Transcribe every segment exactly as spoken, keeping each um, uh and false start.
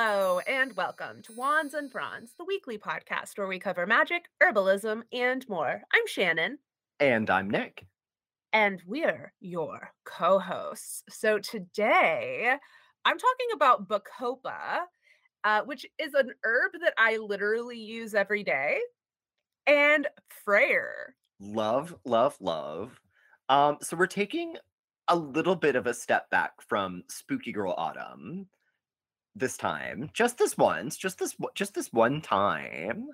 Hello and welcome to Wands and Prawns, the weekly podcast where we cover magic, herbalism, and more. I'm Shannon. And I'm Nick. And we're your co-hosts. So today, I'm talking about Bacopa, uh, which is an herb that I literally use every day, and Freyr. Love, love, love. Um, so we're taking a little bit of a step back from Spooky Girl Autumn. This time, just this once, just this, just this one time.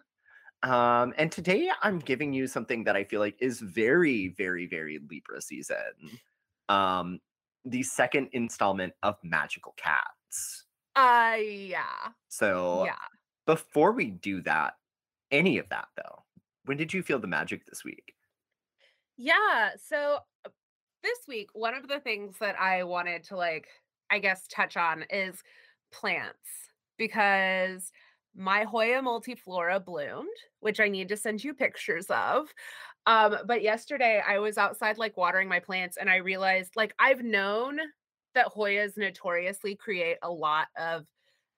Um, and today I'm giving you something that I feel like is very, very, very Libra season. Um, the second installment of Magical Cats. Uh, yeah. So yeah. Before we do that, any of that though, when did you feel the magic this week? Yeah. So this week, one of the things that I wanted to like, I guess, touch on is plants, because my Hoya multiflora bloomed, which I need to send you pictures of. Um, but yesterday I was outside like watering my plants and I realized like I've known that Hoyas notoriously create a lot of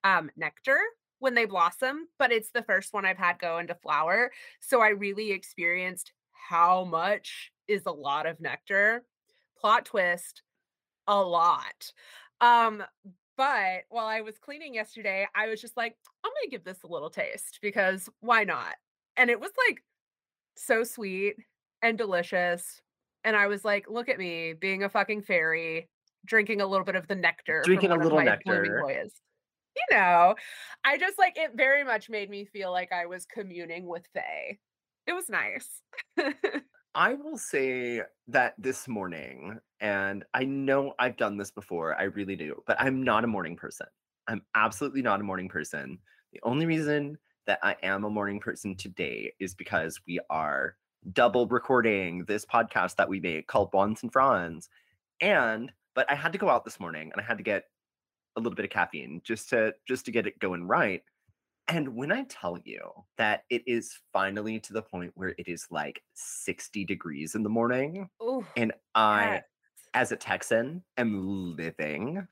um, nectar when they blossom, but it's the first one I've had go into flower. So I really experienced how much is a lot of nectar. Plot twist, a lot. Um, But while I was cleaning yesterday, I was just like, I'm going to give this a little taste because why not? And it was like so sweet and delicious. And I was like, look at me being a fucking fairy, drinking a little bit of the nectar. Drinking a little nectar. You know, I just like, it very much made me feel like I was communing with Faye. It was nice. I will say that this morning, and I know I've done this before, I really do, but I'm not a morning person. I'm absolutely not a morning person. The only reason that I am a morning person today is because we are double recording this podcast that we make called Wands and Fronds. And, but I had to go out this morning and I had to get a little bit of caffeine just to, just to get it going right. And when I tell you that it is finally to the point where it is like sixty degrees in the morning, ooh, and I, yes. as a Texan, am living,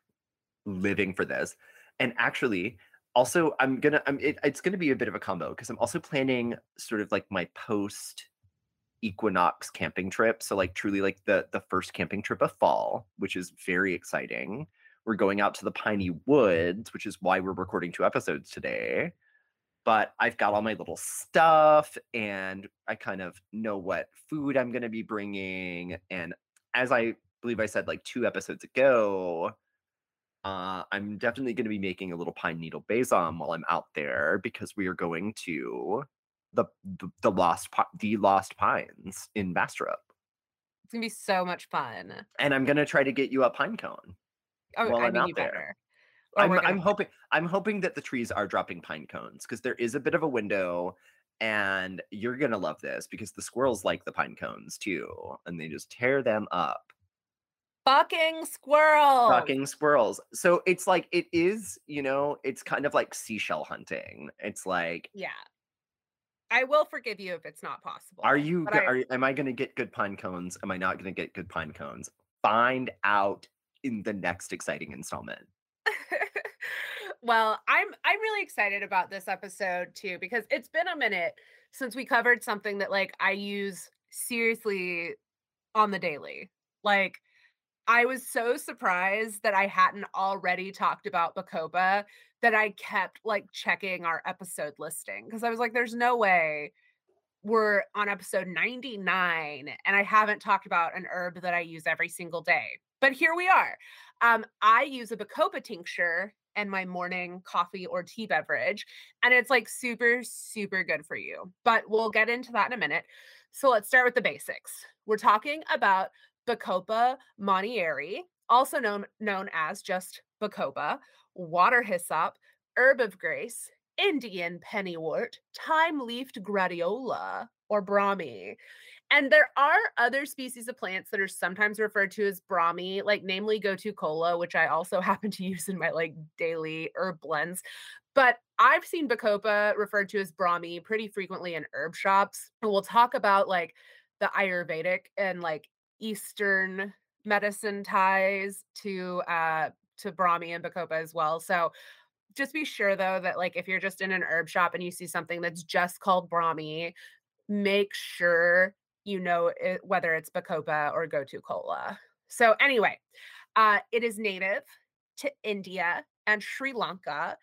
living for this. And actually, also, I'm gonna, I'm, it, it's gonna be a bit of a combo because I'm also planning sort of like my post equinox camping trip. So like truly like the the first camping trip of fall, which is very exciting. We're going out to the Piney Woods, which is why we're recording two episodes today. But I've got all my little stuff and I kind of know what food I'm going to be bringing. And as I believe I said like two episodes ago, uh, I'm definitely going to be making a little pine needle balsam while I'm out there because we are going to the the, the lost the lost pines in Bastrop. It's going to be so much fun. And I'm going to try to get you a pine cone. Oh, well, I mean, I'm you better. Oh, I'm, I'm hoping. I'm hoping that the trees are dropping pine cones because there is a bit of a window, and you're gonna love this because the squirrels like the pine cones too, and they just tear them up. Fucking squirrels! Fucking squirrels! So it's like it is. You know, it's kind of like seashell hunting. It's like yeah. I will forgive you if it's not possible. Are you? Go, I, are, am I gonna get good pine cones? Am I not gonna get good pine cones? Find out in the next exciting installment. Well, I'm I'm really excited about this episode too, because it's been a minute since we covered something that like I use seriously on the daily. Like I was so surprised that I hadn't already talked about Bacopa that I kept like checking our episode listing. Cause I was like, there's no way we're on episode ninety-nine and I haven't talked about an herb that I use every single day. But here we are. Um, I use a Bacopa tincture in my morning coffee or tea beverage, and it's like super, super good for you. But we'll get into that in a minute. So let's start with the basics. We're talking about Bacopa monnieri, also known, known as just Bacopa, water hyssop, herb of grace, Indian pennywort, thyme-leafed gladiola, or Brahmi. And there are other species of plants that are sometimes referred to as Brahmi, like namely Gotu Kola, which I also happen to use in my like daily herb blends. But I've seen Bacopa referred to as Brahmi pretty frequently in herb shops. And we'll talk about like the Ayurvedic and like Eastern medicine ties to, uh, to Brahmi and Bacopa as well. So just be sure though that like if you're just in an herb shop and you see something that's just called Brahmi, make sure you know it, whether it's Bacopa or Gotu Kola. So anyway, uh, it is native to India and Sri Lanka,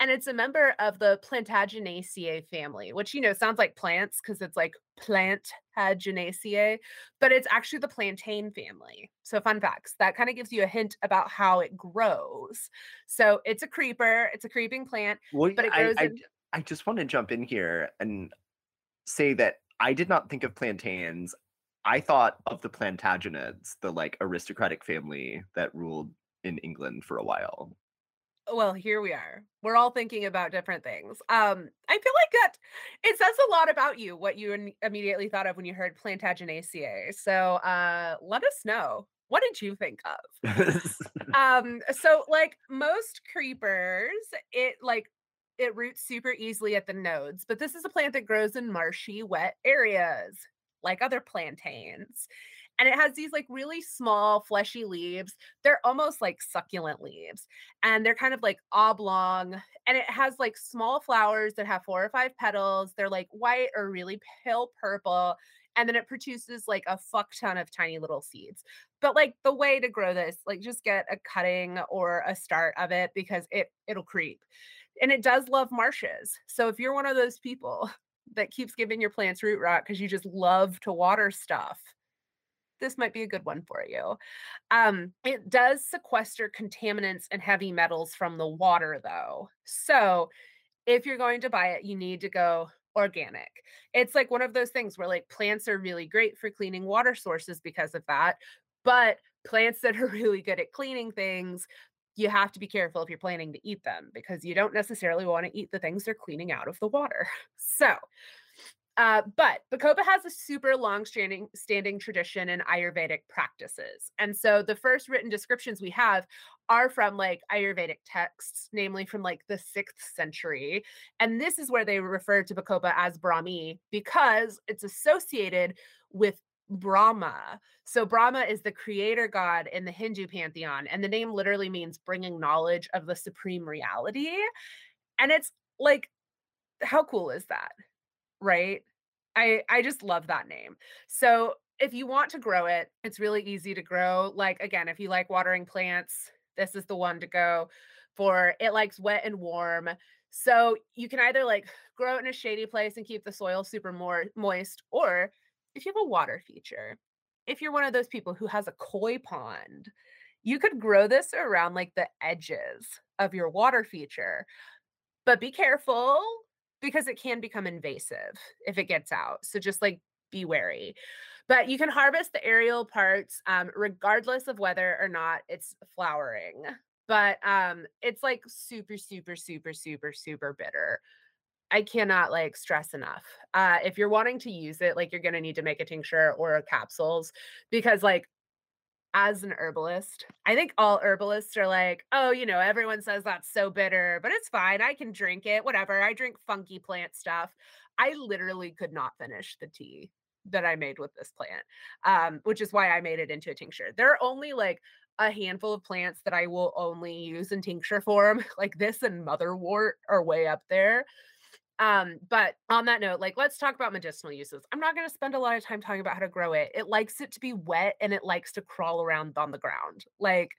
and it's a member of the Plantaginaceae family, which, you know, sounds like plants because it's like Plantaginaceae, but it's actually the plantain family. So fun facts, that kind of gives you a hint about how it grows. So it's a creeper, it's a creeping plant, well, but it grows. I, I, in... I just want to jump in here and say that I did not think of plantains. I thought of the Plantagenets, the like aristocratic family that ruled in England for a while. Well, here we are. We're all thinking about different things. Um, I feel like that it says a lot about you, what you in- immediately thought of when you heard Plantaginaceae. So uh, let us know. What did you think of? um, so like most creepers, it like it roots super easily at the nodes, but this is a plant that grows in marshy, wet areas like other plantains. And it has these like really small fleshy leaves. They're almost like succulent leaves, and they're kind of like oblong, and it has like small flowers that have four or five petals. They're like white or really pale purple. And then it produces like a fuck ton of tiny little seeds. But like the way to grow this, like just get a cutting or a start of it because it, it'll creep. And it does love marshes. So if you're one of those people that keeps giving your plants root rot because you just love to water stuff, this might be a good one for you. Um, it does sequester contaminants and heavy metals from the water, though. So if you're going to buy it, you need to go organic. It's like one of those things where like plants are really great for cleaning water sources because of that. But plants that are really good at cleaning things, you have to be careful if you're planning to eat them because you don't necessarily want to eat the things they're cleaning out of the water. So Uh, but Bacopa has a super long standing, standing tradition in Ayurvedic practices. And so the first written descriptions we have are from like Ayurvedic texts, namely from like the sixth century. And this is where they refer to Bacopa as Brahmi because it's associated with Brahma. So Brahma is the creator god in the Hindu pantheon. And the name literally means bringing knowledge of the supreme reality. And it's like, how cool is that? Right? I, I just love that name. So if you want to grow it, it's really easy to grow. Like, again, if you like watering plants, this is the one to go for. It likes wet and warm. So you can either like grow it in a shady place and keep the soil super more moist, or if you have a water feature, if you're one of those people who has a koi pond, you could grow this around like the edges of your water feature, but be careful, because it can become invasive if it gets out. So just like be wary. But you can harvest the aerial parts um, regardless of whether or not it's flowering. But um, it's like super, super, super, super, super bitter. I cannot like stress enough. Uh, if you're wanting to use it, like you're going to need to make a tincture or a capsules because like as an herbalist, I think all herbalists are like, oh, you know, everyone says that's so bitter, but it's fine. I can drink it, whatever. I drink funky plant stuff. I literally could not finish the tea that I made with this plant, um, which is why I made it into a tincture. There are only like a handful of plants that I will only use in tincture form, like this and motherwort are way up there. Um, but on that note, like, let's talk about medicinal uses. I'm not going to spend a lot of time talking about how to grow it. It likes it to be wet and it likes to crawl around on the ground. Like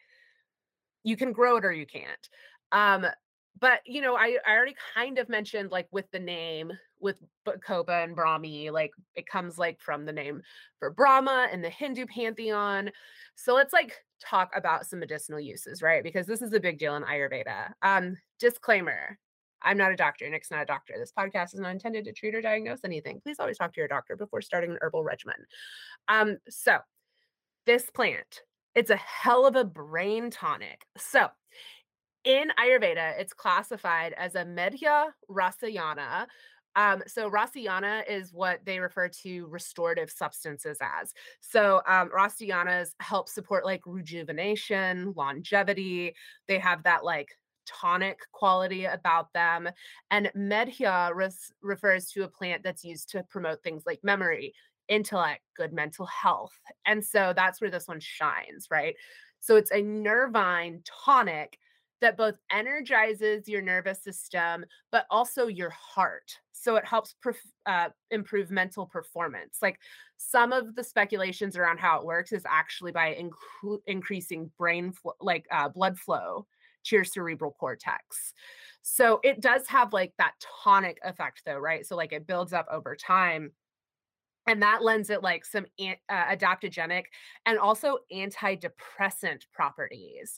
you can grow it or you can't. Um, but you know, I, I already kind of mentioned like with the name with Bacopa and Brahmi, like it comes like from the name for Brahma in the Hindu pantheon. So let's like talk about some medicinal uses, right? Because this is a big deal in Ayurveda. Um, disclaimer. I'm not a doctor. Nick's not a doctor. This podcast is not intended to treat or diagnose anything. Please always talk to your doctor before starting an herbal regimen. Um, so this plant, it's a hell of a brain tonic. So in Ayurveda, it's classified as a Medhya rasayana. Um, so rasayana is what they refer to restorative substances as. So um, rasayanas help support like rejuvenation, longevity. They have that like tonic quality about them. And Medhya res- refers to a plant that's used to promote things like memory, intellect, good mental health. And so that's where this one shines, right? So it's a nervine tonic that both energizes your nervous system, but also your heart. So it helps uh, improve mental performance. Like, some of the speculations around how it works is actually by inc increasing brain, like uh, blood flow to your cerebral cortex. So it does have like that tonic effect though, right? So like it builds up over time. And that lends it like some uh, adaptogenic and also antidepressant properties.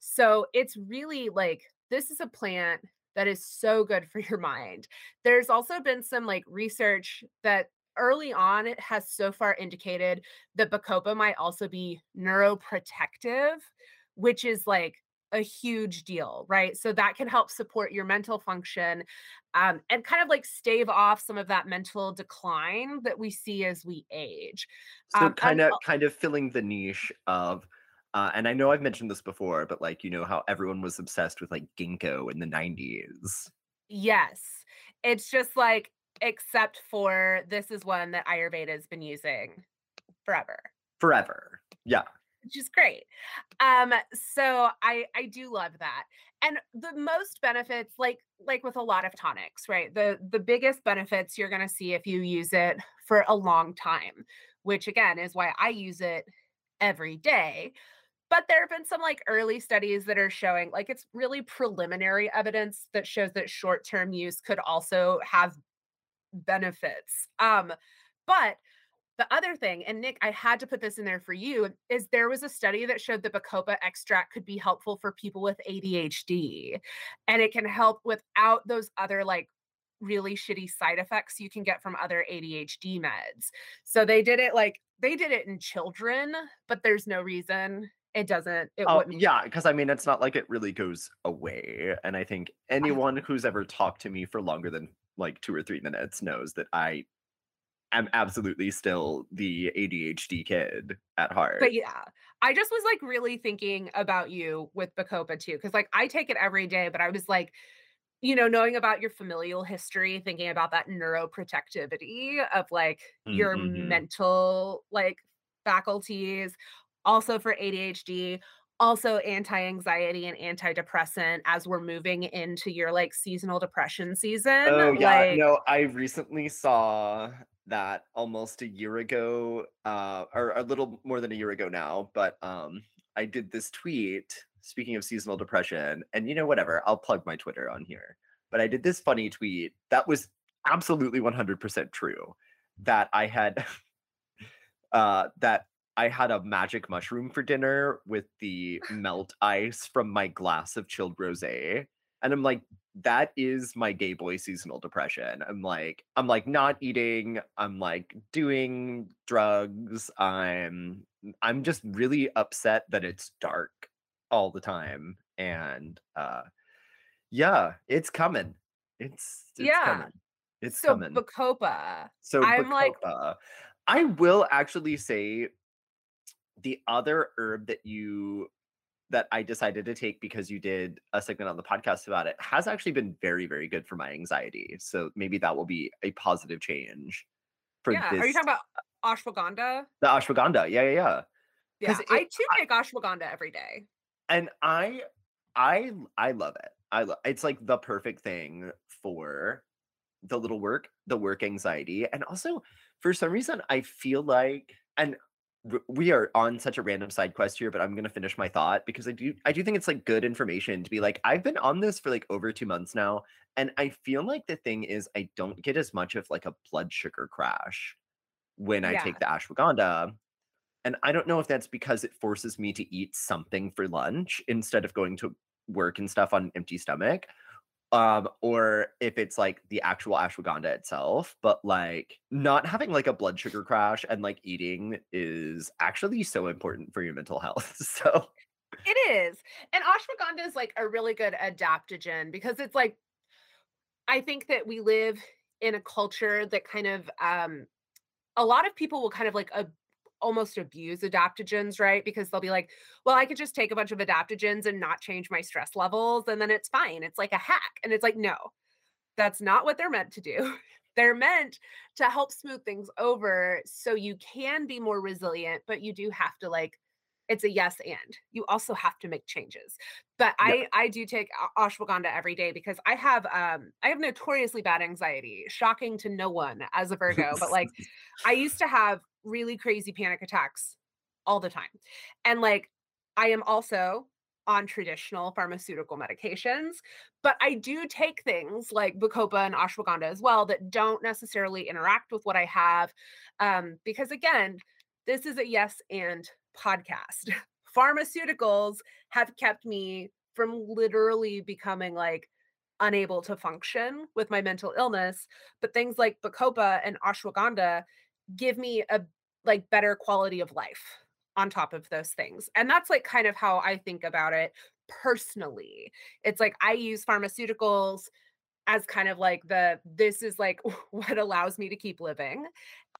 So it's really like, this is a plant that is so good for your mind. There's also been some like research that early on, it has so far indicated that Bacopa might also be neuroprotective, which is like a huge deal, right? So that can help support your mental function um, and kind of like stave off some of that mental decline that we see as we age. So um, kind of kind of filling the niche of, uh, and I know I've mentioned this before, but like, you know, how everyone was obsessed with like ginkgo in the nineties. Yes. It's just like, except for this is one that Ayurveda has been using forever. Forever. Yeah. Which is great. Um, so I, I do love that. And the most benefits, like like with a lot of tonics, right? The, the biggest benefits you're going to see if you use it for a long time, which again is why I use it every day. But there have been some like early studies that are showing, like it's really preliminary evidence that shows that short-term use could also have benefits. Um, but the other thing, and Nick, I had to put this in there for you, is there was a study that showed the Bacopa extract could be helpful for people with A D H D, and it can help without those other like really shitty side effects you can get from other A D H D meds. So they did it like, they did it in children, but there's no reason it doesn't. It uh, yeah, because I mean, it's not like it really goes away. And I think anyone I, who's ever talked to me for longer than like two or three minutes knows that I I'm absolutely still the A D H D kid at heart. But yeah, I just was like really thinking about you with Bacopa too. Cause like I take it every day, but I was like, you know, knowing about your familial history, thinking about that neuroprotectivity of like your mm-hmm. mental like faculties, also for A D H D, also anti-anxiety and antidepressant as we're moving into your like seasonal depression season. Oh yeah, like, no, I recently saw that almost a year ago, uh, or a little more than a year ago now, but um, I did this tweet, speaking of seasonal depression, and you know, whatever, I'll plug my Twitter on here, but I did this funny tweet that was absolutely one hundred percent true, that I had, uh, that I had a magic mushroom for dinner with the melt ice from my glass of chilled rosé, and I'm like, that is my gay boy seasonal depression. I'm like, I'm like not eating. I'm like doing drugs. I'm, I'm just really upset that it's dark all the time. And uh, yeah, it's coming. It's, it's yeah. coming. It's so coming. Bacopa. So I'm Bacopa. Like, I will actually say the other herb that you that I decided to take because you did a segment on the podcast about it has actually been very, very good for my anxiety. So maybe that will be a positive change for yeah. this. Are you talking about ashwagandha? The ashwagandha. Yeah, yeah, yeah. Yeah, it, I too take I, ashwagandha every day. And I, I, I love it. I love, it's like the perfect thing for the little work, the work anxiety. And also for some reason, I feel like, and we are on such a random side quest here, but I'm going to finish my thought because I do, I do think it's like good information to be like, I've been on this for like over two months now. And I feel like the thing is I don't get as much of like a blood sugar crash when I yeah. take the ashwagandha. And I don't know if that's because it forces me to eat something for lunch instead of going to work and stuff on an empty stomach. Um, or if it's like the actual ashwagandha itself, but like not having like a blood sugar crash and like eating is actually so important for your mental health. So it is. And ashwagandha is like a really good adaptogen because it's like, I think that we live in a culture that kind of, um, a lot of people will kind of like a almost abuse adaptogens, right? Because they'll be like, well, I could just take a bunch of adaptogens and not change my stress levels. And then it's fine. It's like a hack. And it's like, no, that's not what they're meant to do. They're meant to help smooth things over so you can be more resilient, but you do have to like It's a yes and. You also have to make changes. But yeah. I, I do take ashwagandha every day because I have um I have notoriously bad anxiety, shocking to no one as a Virgo. But like I used to have really crazy panic attacks all the time. And like I am also on traditional pharmaceutical medications, but I do take things like Bacopa and ashwagandha as well that don't necessarily interact with what I have. Um, because again, this is a yes and podcast. Pharmaceuticals have kept me from literally becoming like unable to function with my mental illness, but things like Bacopa and ashwagandha give me a like better quality of life on top of those things. And that's like kind of how I think about it personally. It's like I use pharmaceuticals as kind of like the, this is like what allows me to keep living.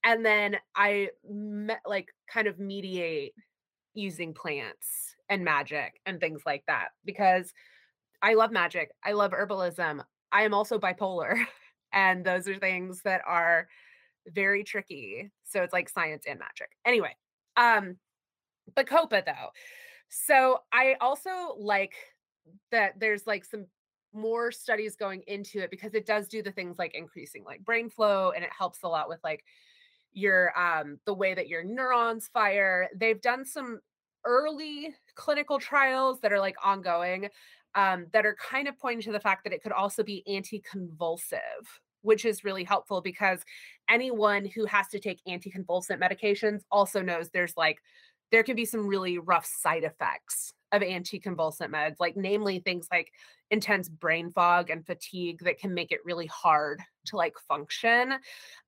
And then I me- like kind of mediate using plants and magic and things like that, because I love magic. I love herbalism. I am also bipolar. And those are things that are very tricky. So it's like science and magic. Anyway, um, Bacopa though. So I also like that there's like some more studies going into it because it does do the things like increasing like brain flow, and it helps a lot with like your, um, the way that your neurons fire. They've done some early clinical trials that are like ongoing, um, that are kind of pointing to the fact that it could also be anticonvulsive, which is really helpful because anyone who has to take anticonvulsant medications also knows there's like, there can be some really rough side effects of anticonvulsant meds, like namely things like intense brain fog and fatigue that can make it really hard to like function.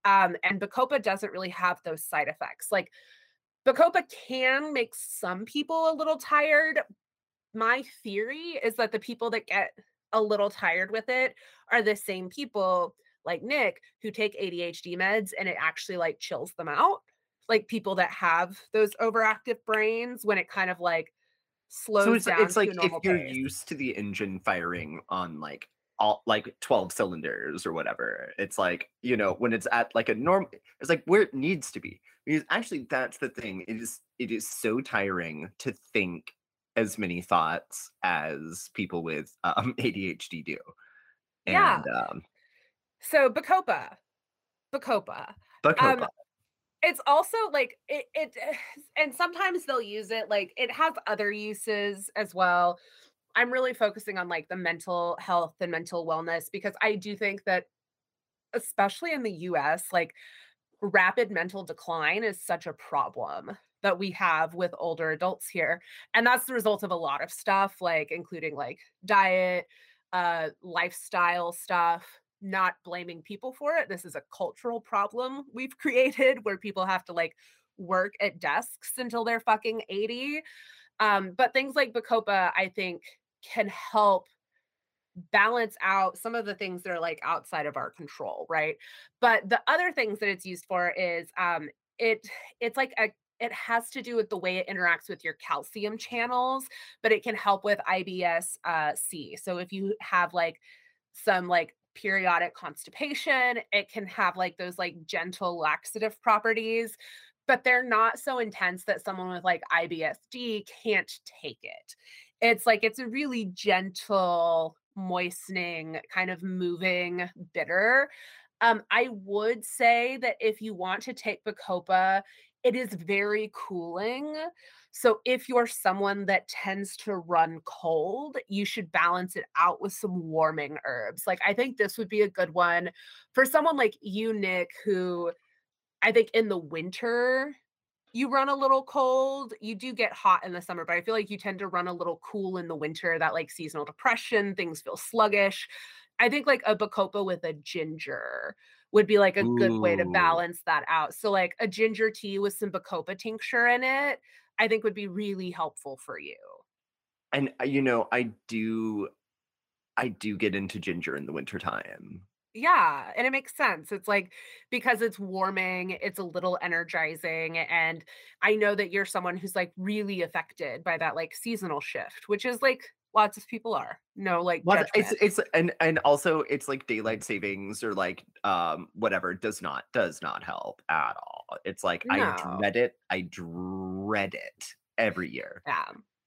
Um, and Bacopa doesn't really have those side effects. Like Bacopa can make some people a little tired. My theory is that the people that get a little tired with it are the same people like Nick who take A D H D meds and it actually like chills them out. Like people that have those overactive brains when it kind of like slows so it's, down. It's like if you're pace. Used to the engine firing on like all like twelve cylinders or whatever. It's like, you know, when it's at like a normal, it's like where it needs to be. Because actually that's the thing. It is it is so tiring to think as many thoughts as people with um, A D H D do. And, yeah. Um, so Bacopa, Bacopa, Bacopa. Um, It's also like it, it, and sometimes they'll use it like it has other uses as well. I'm really focusing on like the mental health and mental wellness because I do think that, especially in the U S, like rapid mental decline is such a problem that we have with older adults here. And that's the result of a lot of stuff, like including like diet, uh, lifestyle stuff. Not blaming people for it. This is a cultural problem we've created where people have to like work at desks until they're fucking eighty. Um, but things like Bacopa, I think, can help balance out some of the things that are like outside of our control, right? But the other things that it's used for is um, it it's like a it has to do with the way it interacts with your calcium channels, but it can help with I B S C. So if you have like some like periodic constipation, it can have like those like gentle laxative properties, but they're not so intense that someone with like I B S D can't take it. It's like, it's a really gentle, moistening, kind of moving bitter. Um, I would say that if you want to take Bacopa, it is very cooling. So if you're someone that tends to run cold, you should balance it out with some warming herbs. Like, I think this would be a good one for someone like you, Nick, who I think in the winter, you run a little cold. You do get hot in the summer, but I feel like you tend to run a little cool in the winter, that like seasonal depression, things feel sluggish. I think like a Bacopa with a ginger would be like a good Ooh. Way to balance that out. So like a ginger tea with some Bacopa tincture in it, I think would be really helpful for you. And you know, I do, I do get into ginger in the wintertime. Yeah. And it makes sense. It's like, because it's warming, it's a little energizing. And I know that you're someone who's like really affected by that like seasonal shift, which is like, lots of people are. No, like well, it's it's and and also it's like daylight savings or like um whatever does not does not help at all. It's like no. I dread it. I dread it. every year. Yeah.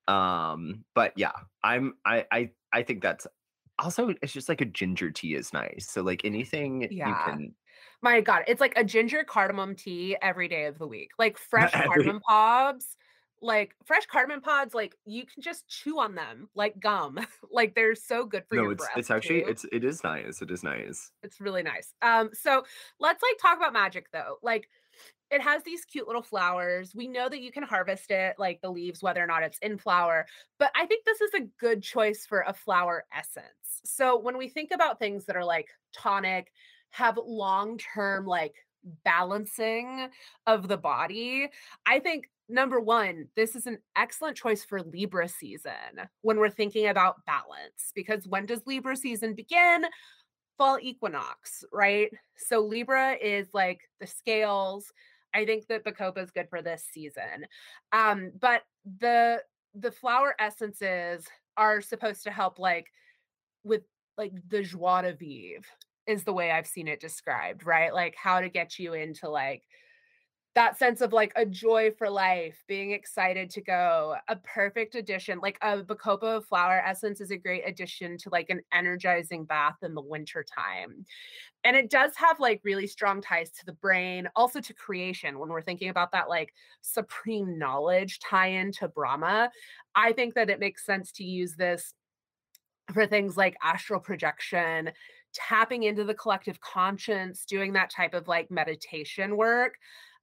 Um, but yeah, I'm I I I think that's also, it's just like a ginger tea is nice. So like anything yeah. you can. My God, it's like a ginger cardamom tea every day of the week. Like fresh cardamom pods, like fresh cardamom pods, like you can just chew on them like gum. Like they're so good for no, your it's, breath. It's actually, too. it's, it is nice. It is nice. It's really nice. Um, so let's like talk about magic though. Like it has these cute little flowers. We know that you can harvest it, like the leaves, whether or not it's in flower. But I think this is a good choice for a flower essence. So when we think about things that are like tonic, have long-term like balancing of the body, I think number one, this is an excellent choice for Libra season when we're thinking about balance, because when does Libra season begin? Fall equinox, right? So Libra is like the scales. I think that Bacopa is good for this season. Um, but the, the flower essences are supposed to help like with like the joie de vivre, is the way I've seen it described, right? Like how to get you into like that sense of like a joy for life, being excited to go, a perfect addition. Like a Bacopa flower essence is a great addition to like an energizing bath in the winter time. And it does have like really strong ties to the brain, also to creation. When we're thinking about that like supreme knowledge tie into Brahma, I think that it makes sense to use this for things like astral projection, tapping into the collective conscience, doing that type of like meditation work.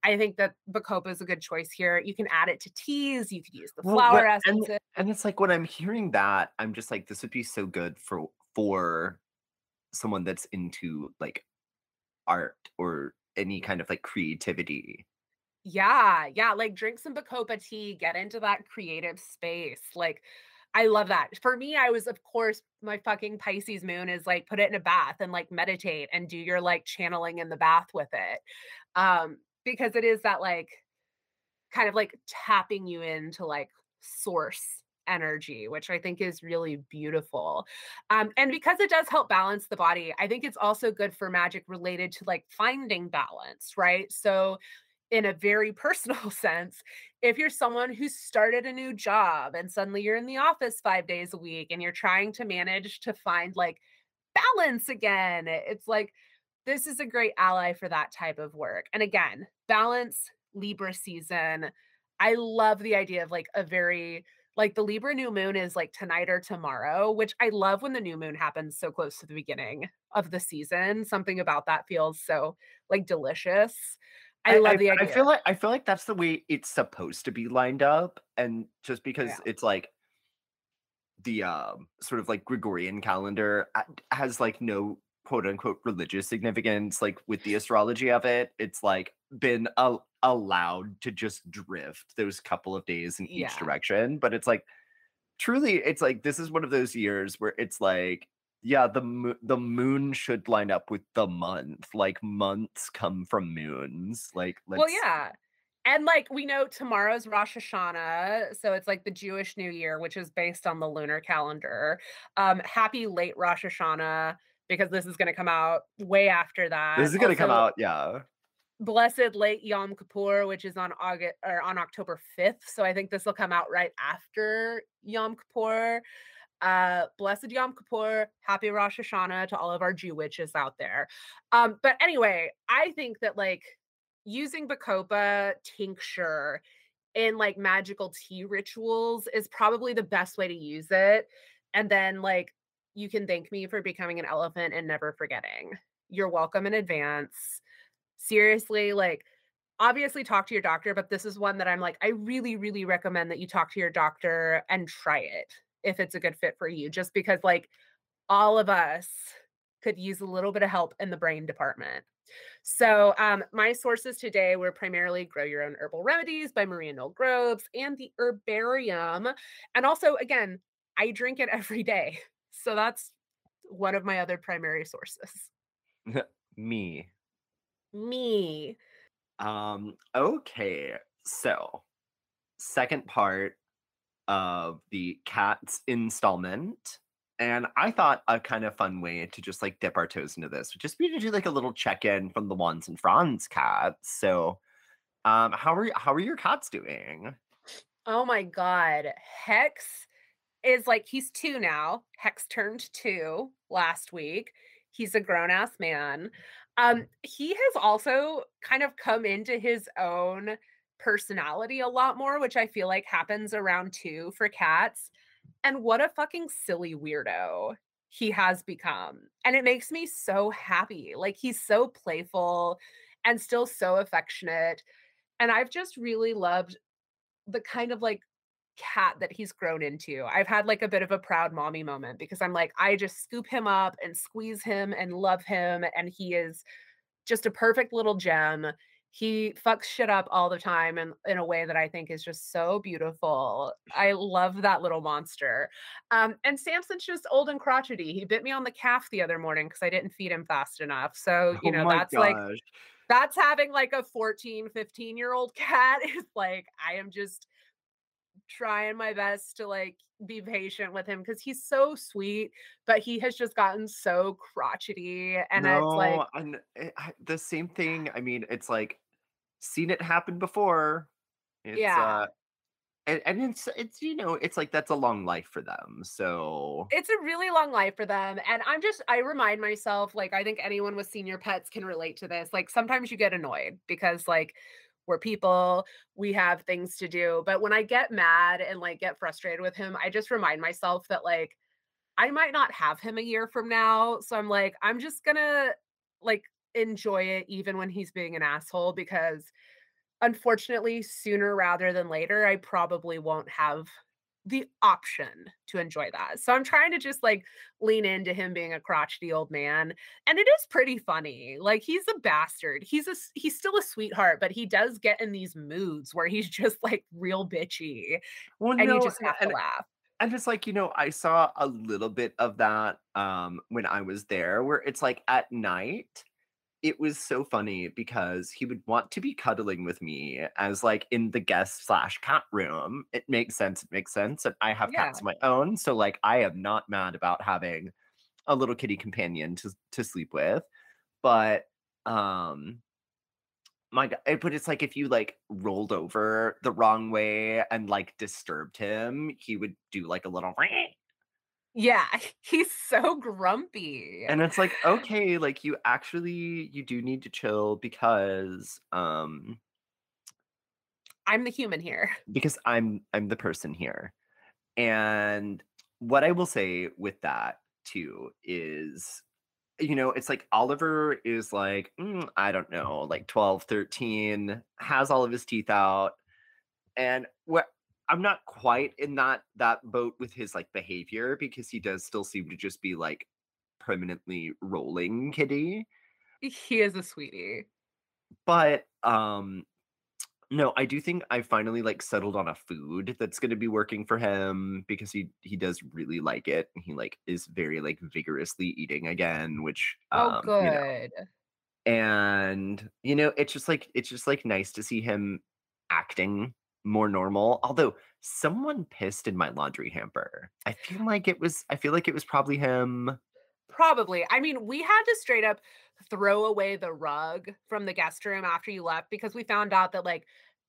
I think that Bacopa is a good choice here. You can add it to teas. You could use the well, flower but, essence. And, and it's like when I'm hearing that, I'm just like, this would be so good for for someone that's into like art or any kind of like creativity. Yeah, yeah. Like drink some Bacopa tea, get into that creative space. Like I love that. For me, I was, of course, my fucking Pisces moon is like, put it in a bath and like meditate and do your like channeling in the bath with it. Um, because it is that like, kind of like tapping you into like source energy, which I think is really beautiful. Um, and because it does help balance the body, I think it's also good for magic related to like finding balance, right? So in a very personal sense, if you're someone who started a new job and suddenly you're in the office five days a week and you're trying to manage to find like balance again, it's like, this is a great ally for that type of work. And again, balance, Libra season. I love the idea of like a very, like the Libra new moon is like tonight or tomorrow, which I love when the new moon happens so close to the beginning of the season. Something about that feels so like delicious. I love I, the idea. I feel like I feel like that's the way it's supposed to be lined up, and just because yeah. it's like the um, sort of like Gregorian calendar has like no quote unquote religious significance. Like with the astrology of it, it's like been a allowed to just drift those couple of days in each yeah. direction. But it's like truly, it's like this is one of those years where it's like, yeah, the mo the moon should line up with the month. Like months come from moons. Like, let's... well, yeah, and like we know tomorrow's Rosh Hashanah, so it's like the Jewish New Year, which is based on the lunar calendar. Um, happy late Rosh Hashanah, because this is going to come out way after that. This is going to come out, yeah. Blessed late Yom Kippur, which is on August or on October fifth, so I think this will come out right after Yom Kippur. Uh, blessed Yom Kippur, happy Rosh Hashanah to all of our Jew witches out there. Um, but anyway, I think that like using Bacopa tincture in like magical tea rituals is probably the best way to use it. And then like, you can thank me for becoming an elephant and never forgetting. You're welcome in advance. Seriously, like obviously talk to your doctor, but this is one that I'm like, I really, really recommend that you talk to your doctor and try it, if it's a good fit for you, just because like all of us could use a little bit of help in the brain department. So um, my sources today were primarily Grow Your Own Herbal Remedies by Maria Noel Groves and the Herbarium. And also, again, I drink it every day. So that's one of my other primary sources. Me. Me. Um, okay. So second part of the cat's installment, and I thought a kind of fun way to just like dip our toes into this would just be to do like a little check-in from the Wands and Franz cats. So um how are how are your cats doing? Oh my God. Hex is like, he's two now. Hex turned two last week. He's a grown-ass man. Um, he has also kind of come into his own personality a lot more, which I feel like happens around two for cats. And what a fucking silly weirdo he has become. And it makes me so happy. Like, he's so playful and still so affectionate. And I've just really loved the kind of like cat that he's grown into. I've had like a bit of a proud mommy moment because I'm like, I just scoop him up and squeeze him and love him. And he is just a perfect little gem. He fucks shit up all the time and in a way that I think is just so beautiful. I love that little monster. Um, and Samson's just old and crotchety. He bit me on the calf the other morning because I didn't feed him fast enough. So, you know, oh that's gosh. like, that's having like a fourteen, fifteen year old cat is like, I am just trying my best to like be patient with him because he's so sweet, but he has just gotten so crotchety. And no, it's like, and it, I, the same thing. I mean, it's like, seen it happen before. It's, yeah. Uh, and, and it's, it's, you know, it's like, that's a long life for them. So it's a really long life for them. And I'm just, I remind myself, like, I think anyone with senior pets can relate to this. Like, sometimes you get annoyed because like, we're people, we have things to do. But when I get mad and like get frustrated with him, I just remind myself that like, I might not have him a year from now. So I'm like, I'm just gonna like, enjoy it even when he's being an asshole, because unfortunately sooner rather than later I probably won't have the option to enjoy that. So I'm trying to just like lean into him being a crotchety old man, and it is pretty funny. Like, he's a bastard. He's a he's still a sweetheart, but he does get in these moods where he's just like real bitchy. Well, and no, you just have and, to laugh. And it's like, you know, I saw a little bit of that um when I was there, where it's like at night. It was so funny because he would want to be cuddling with me as like in the guest slash cat room. It makes sense. It makes sense. And I have yeah. cats of my own. So like, I am not mad about having a little kitty companion to, to sleep with, but, um, my God, but it's like, if you like rolled over the wrong way and like disturbed him, he would do like a little Yeah, he's so grumpy. And it's like, okay, like you actually, you do need to chill because um I'm the human here. Because I'm I'm the person here. And what I will say with that too is, you know, it's like Oliver is like, mm, I don't know, like twelve, thirteen, has all of his teeth out. And what I'm not quite in that that boat with his like behavior, because he does still seem to just be like permanently rolling kitty. He is a sweetie. But um no, I do think I finally like settled on a food that's going to be working for him, because he he does really like it, and he like is very like vigorously eating again, which um, oh good. You know, and you know, it's just like it's just like nice to see him acting more normal. Although someone pissed in my laundry hamper. I feel like it was, I feel like it was probably him. Probably. I mean, we had to straight up throw away the rug from the guest room after you left, because we found out that like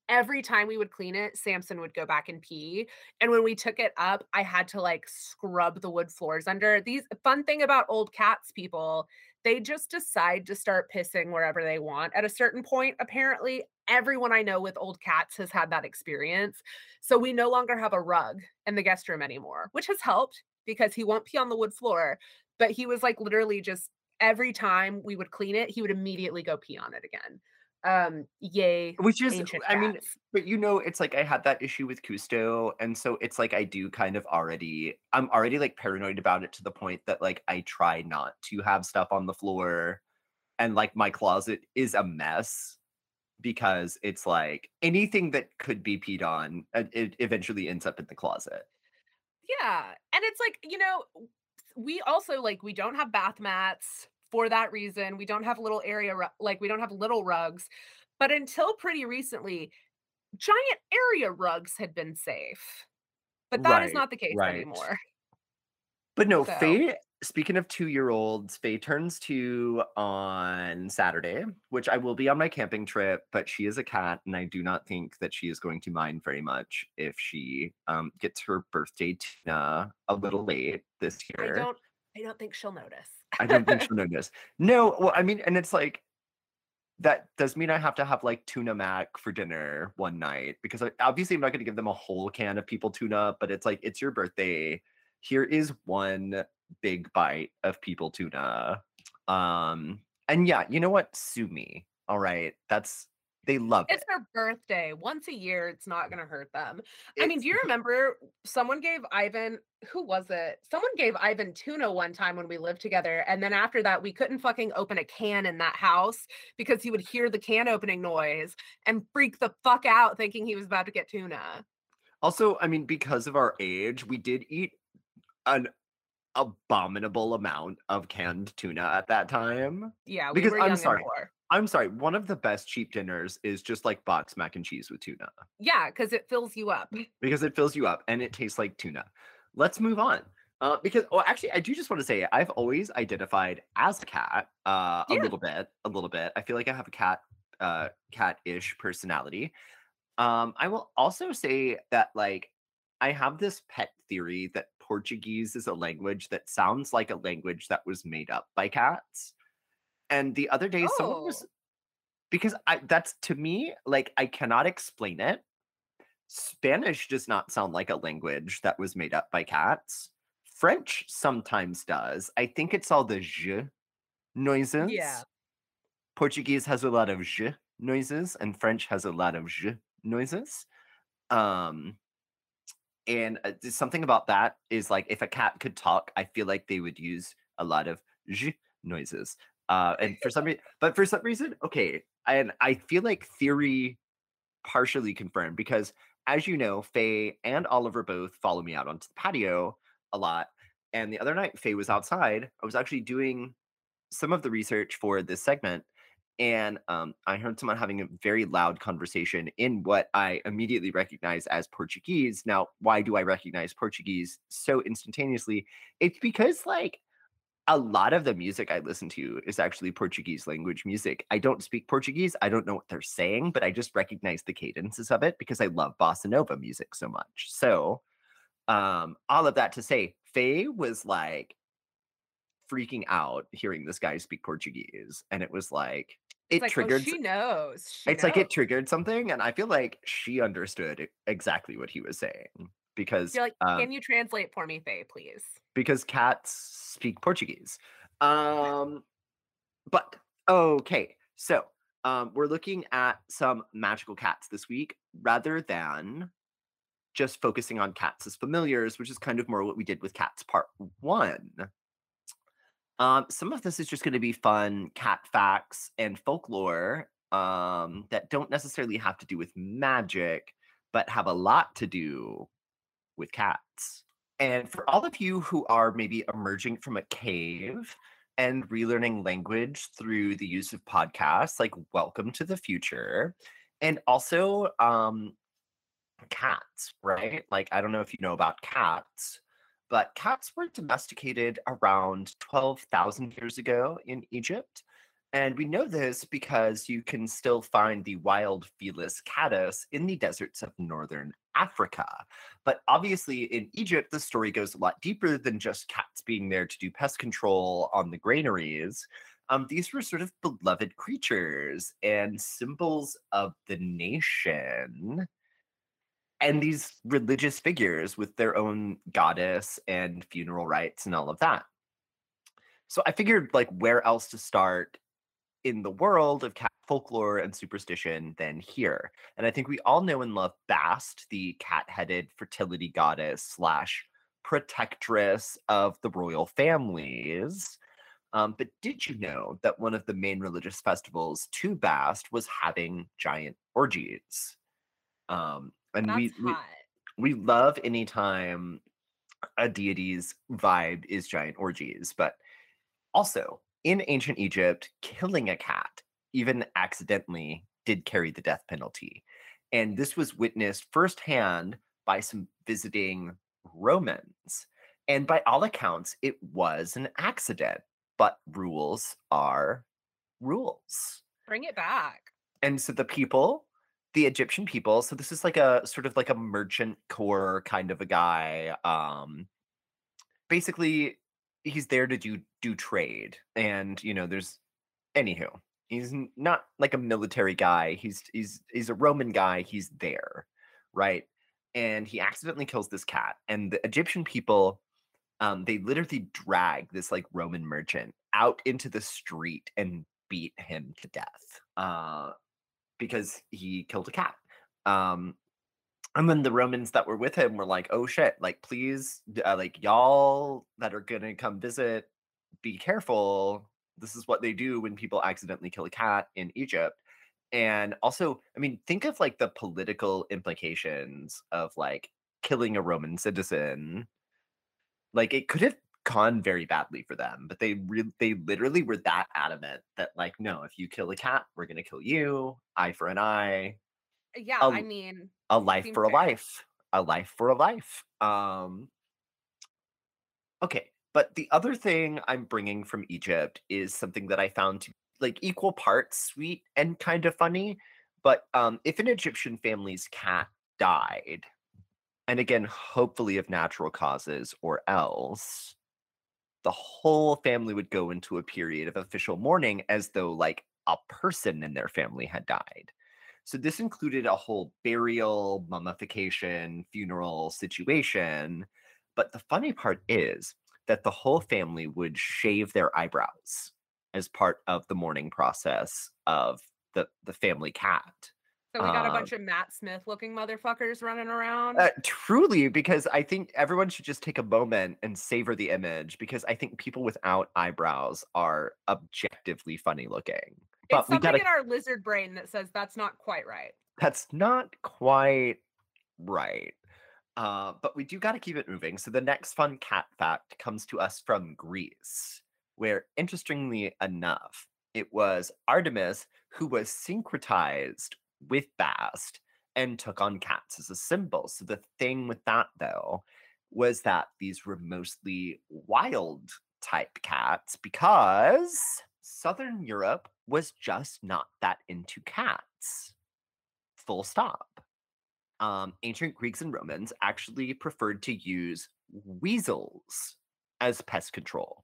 every time we would clean it, Samson would go back and pee. And when we took it up, I had to like scrub the wood floors under. These fun thing about old cats, people, they just decide to start pissing wherever they want at a certain point. Apparently, everyone I know with old cats has had that experience. So we no longer have a rug in the guest room anymore, which has helped because he won't pee on the wood floor. But he was like literally just every time we would clean it, he would immediately go pee on it again. Um, yay. Which is, I mean, but you know, it's like I had that issue with Cousteau. And so it's like I do kind of already, I'm already like paranoid about it to the point that like I try not to have stuff on the floor. And like my closet is a mess, because it's like anything that could be peed on, it eventually ends up in the closet. Yeah. And it's like, you know, we also like, we don't have bath mats. For that reason, we don't have little area, like we don't have little rugs, but until pretty recently, giant area rugs had been safe, but that right, is not the case right. anymore. But no, so. Faye, speaking of two-year-olds, Faye turns two on Saturday, which I will be on my camping trip, but she is a cat, and I do not think that she is going to mind very much if she um, gets her birthday tuna a little late this year. I don't, I don't think she'll notice. I don't think she'll notice. No, well, I mean, and it's like, that does mean I have to have like tuna mac for dinner one night, because I, obviously I'm not going to give them a whole can of people tuna, but it's like, it's your birthday. Here is one big bite of people tuna. Um, and yeah, you know what? Sue me. All right. That's, they love it's it. It's her birthday. Once a year, it's not going to hurt them. It's, I mean, do you remember someone gave Ivan, who was it? Someone gave Ivan tuna one time when we lived together. And then after that, we couldn't fucking open a can in that house because he would hear the can opening noise and freak the fuck out thinking he was about to get tuna. Also, I mean, because of our age, we did eat an abominable amount of canned tuna at that time. Yeah, we because were young I'm sorry. Before. I'm sorry, one of the best cheap dinners is just like boxed mac and cheese with tuna. Yeah, because it fills you up. Because it fills you up and it tastes like tuna. Let's move on. Uh, because, oh, actually, I do just want to say, I've always identified as a cat uh, yeah. a little bit, a little bit. I feel like I have a cat, uh, cat-ish personality. Um, I will also say that, like, I have this pet theory that Portuguese is a language that sounds like a language that was made up by cats. And the other day, oh. someone was, because I, that's, to me, like, I cannot explain it. Spanish does not sound like a language that was made up by cats. French sometimes does. I think it's all the je noises. Yeah. Portuguese has a lot of je noises, and French has a lot of je noises. Um, and uh, something about that is, like, if a cat could talk, I feel like they would use a lot of je noises. Uh, and for some reason, but for some reason, okay, and I feel like theory partially confirmed, because as you know, Faye and Oliver both follow me out onto the patio a lot. And the other night, Faye was outside. I was actually doing some of the research for this segment, and um, I heard someone having a very loud conversation in what I immediately recognized as Portuguese. Now, why do I recognize Portuguese so instantaneously? It's because, like, a lot of the music I listen to is actually Portuguese language music. I don't speak Portuguese. I don't know what they're saying, but I just recognize the cadences of it because I love bossa nova music so much. So um, all of that to say, Faye was like freaking out hearing this guy speak Portuguese. And it was like, it like, triggered. Oh, she knows. She it's knows. Like it triggered something. And I feel like she understood exactly what he was saying. Because you're like, um, can you translate for me, Faye, please? Because cats speak Portuguese. Um, but okay, so um, we're looking at some magical cats this week, rather than just focusing on cats as familiars, which is kind of more what we did with Cats Part One. Um, some of this is just going to be fun cat facts and folklore um, that don't necessarily have to do with magic, but have a lot to do with cats. And for all of you who are maybe emerging from a cave and relearning language through the use of podcasts, like, welcome to the future. And also um cats, right? Like, I don't know if you know about cats, but cats were domesticated around twelve thousand years ago in Egypt. And we know this because you can still find the wild Felis catus in the deserts of northern Africa. But obviously in Egypt, the story goes a lot deeper than just cats being there to do pest control on the granaries. Um, these were sort of beloved creatures and symbols of the nation. And these religious figures with their own goddess and funeral rites and all of that. So I figured, like, where else to start in the world of cat folklore and superstition than here. And I think we all know and love Bast, the cat-headed fertility goddess slash protectress of the royal families. Um, but did you know that one of the main religious festivals to Bast was having giant orgies? Um, and we, we we love any time a deity's vibe is giant orgies, but also, in ancient Egypt, killing a cat, even accidentally, did carry the death penalty. And this was witnessed firsthand by some visiting Romans. And by all accounts, it was an accident. But rules are rules. Bring it back. And so the people, the Egyptian people, so this is like a sort of like a merchant core kind of a guy. Um, basically, he's there to do do trade. And, you know, there's, anywho, he's not like a military guy. He's, he's, he's a Roman guy. He's there, right? And he accidentally kills this cat. And the Egyptian people... Um, they literally drag this like Roman merchant out into the street and beat him to death uh, because he killed a cat. Um, and then the Romans that were with him were like, oh shit, like, please, uh, like, y'all that are going to come visit, be careful. This is what they do when people accidentally kill a cat in Egypt. And also, I mean, think of like the political implications of like killing a Roman citizen. Like, it could have gone very badly for them, but they re- they literally were that adamant that, like, no, if you kill a cat, we're going to kill you. Eye for an eye. Yeah, a, I mean. A life for fair. a life. A life for a life. Um, okay, but the other thing I'm bringing from Egypt is something that I found to, like, equal parts sweet and kind of funny. But um, if an Egyptian family's cat died... And again, hopefully of natural causes or else, the whole family would go into a period of official mourning as though like a person in their family had died. So this included a whole burial, mummification, funeral situation. But the funny part is that the whole family would shave their eyebrows as part of the mourning process of the, the family cat. So we got a bunch of Matt Smith-looking motherfuckers running around. Uh, truly, because I think everyone should just take a moment and savor the image, because I think people without eyebrows are objectively funny-looking. But it's something we gotta... in our lizard brain that says that's not quite right. That's not quite right. Uh, but we do got to keep it moving. So the next fun cat fact comes to us from Greece, where, interestingly enough, it was Artemis who was syncretized with Bast and took on cats as a symbol. So the thing with that, though, was that these were mostly wild type cats because Southern Europe was just not that into cats. Full stop. Um, ancient Greeks and Romans actually preferred to use weasels as pest control.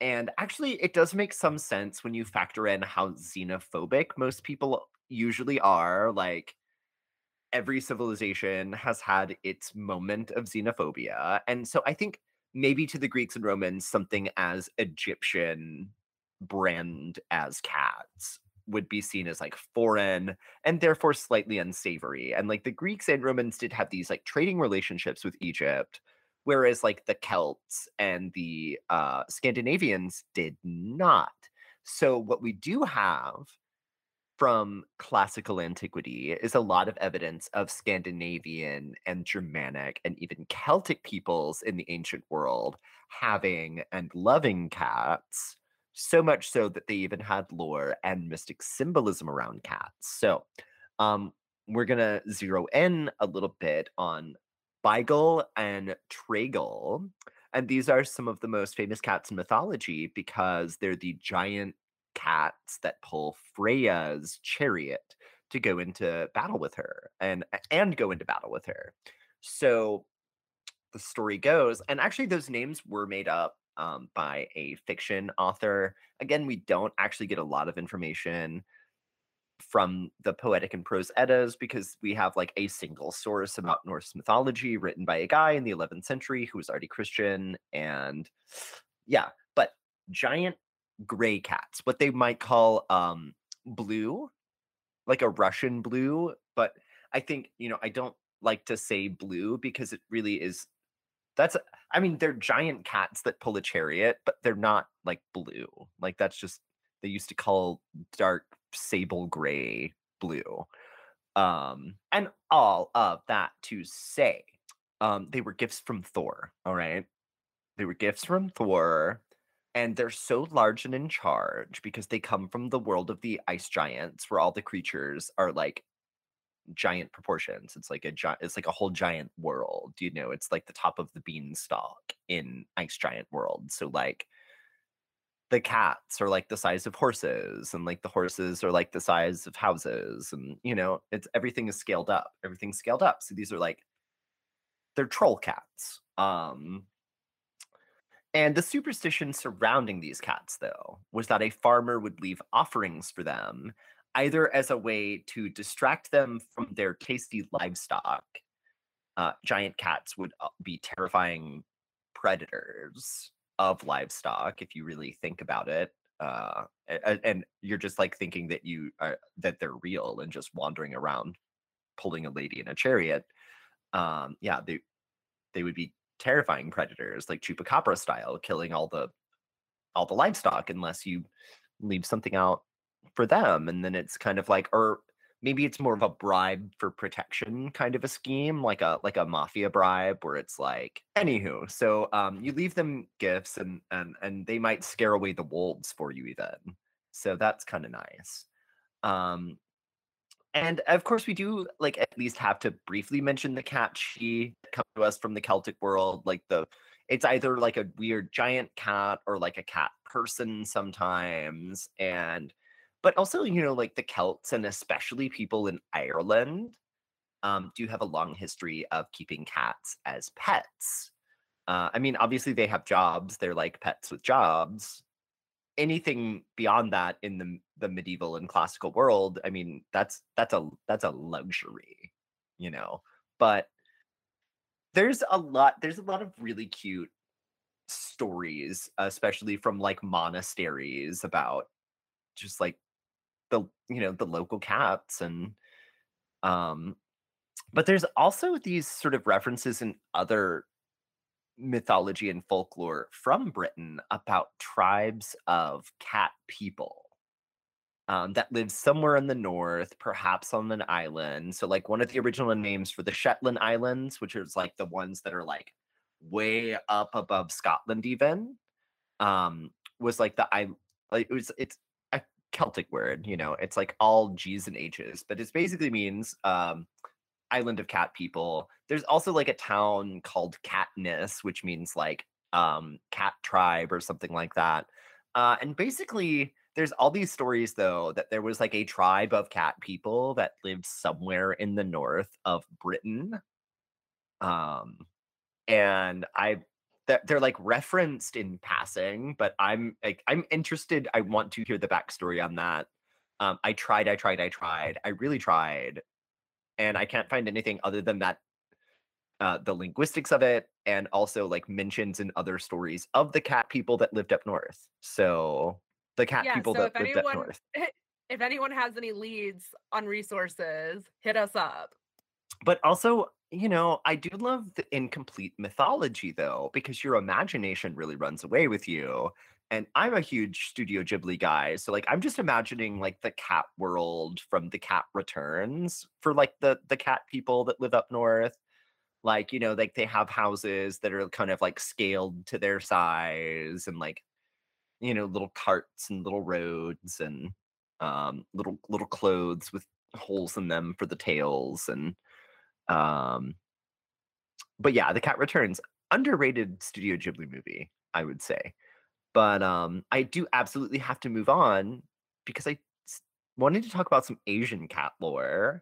And actually, it does make some sense when you factor in how xenophobic most people usually are. Like, every civilization has had its moment of xenophobia, and so I think maybe to the Greeks and Romans, something as Egyptian brand as cats would be seen as like foreign and therefore slightly unsavory. And like the Greeks and Romans did have these like trading relationships with Egypt, whereas like the Celts and the uh Scandinavians did not. So what we do have from classical antiquity is a lot of evidence of Scandinavian and Germanic and even Celtic peoples in the ancient world having and loving cats, so much so that they even had lore and mystic symbolism around cats. So um, we're going to zero in a little bit on Beagle and Treagle. And these are some of the most famous cats in mythology because they're the giant cats that pull Freya's chariot to go into battle with her and and go into battle with her. So the story goes, and actually those names were made up um, by a fiction author. Again, we don't actually get a lot of information from the Poetic and Prose Eddas because we have like a single source about Norse mythology written by a guy in the eleventh century who was already Christian. And yeah, but giant gray cats, what they might call um blue, like a Russian blue, but I think, you know, I don't like to say blue because it really is, that's, I mean, they're giant cats that pull a chariot, but they're not like blue. Like, that's just, they used to call dark sable gray blue. Um and all of that to say, um they were gifts from Thor. All right, they were gifts from Thor. And they're so large and in charge because they come from the world of the ice giants, where all the creatures are like giant proportions. It's like a giant, it's like a whole giant world, you know, it's like the top of the beanstalk in Ice Giant world. So like the cats are like the size of horses, and like the horses are like the size of houses, and you know, it's everything is scaled up, everything's scaled up. So these are like, they're troll cats. Um, and the superstition surrounding these cats, though, was that a farmer would leave offerings for them, either as a way to distract them from their tasty livestock. Uh, giant cats would be terrifying predators of livestock, if you really think about it, uh, and, and you're just like thinking that you are, that they're real and just wandering around, pulling a lady in a chariot. Um, yeah, they they would be terrifying predators, like chupacabra style, killing all the all the livestock unless you leave something out for them. And then it's kind of like, or maybe it's more of a bribe for protection kind of a scheme, like a like a mafia bribe, where it's like, anywho. So um, you leave them gifts, and and and they might scare away the wolves for you even. So that's kind of nice. Um, and of course, we do like at least have to briefly mention the cat she come to us from the Celtic world. Like the, it's either like a weird giant cat or like a cat person sometimes, and. But also, you know, like the Celts, and especially people in Ireland, um, do have a long history of keeping cats as pets. Uh, I mean, obviously they have jobs. They're like pets with jobs. Anything beyond that in the the medieval and classical world, I mean, that's that's a that's a luxury, you know. But there's a lot. There's a lot of really cute stories, especially from like monasteries, about just like the, you know, the local cats. And um but there's also these sort of references in other mythology and folklore from Britain about tribes of cat people um that live somewhere in the north, perhaps on an island. So like one of the original names for the Shetland Islands, which is like the ones that are like way up above Scotland even, um was like the I like it was it's Celtic word, you know, it's like all G's and H's, but it basically means um, island of cat people. There's also like a town called Catness, which means like um, cat tribe or something like that. Uh, and basically, there's all these stories, though, that there was like a tribe of cat people that lived somewhere in the north of Britain. Um, and I... that they're like referenced in passing, but I'm like, I'm interested. I want to hear the backstory on that. Um, I tried, I tried, I tried, I really tried. And I can't find anything other than that, uh, the linguistics of it. And also like mentions in other stories of the cat people that lived up north. So the cat yeah, people so that lived anyone, up north. If anyone has any leads on resources, hit us up. But also, you know, I do love the incomplete mythology, though, because your imagination really runs away with you. And I'm a huge Studio Ghibli guy. So, like, I'm just imagining, like, the cat world from The Cat Returns for, like, the, the cat people that live up north. Like, you know, like, they have houses that are kind of, like, scaled to their size and, like, you know, little carts and little roads and um, little little clothes with holes in them for the tails and... Um, but yeah, The Cat Returns, underrated Studio Ghibli movie, I would say. But um, I do absolutely have to move on because I wanted to talk about some Asian cat lore.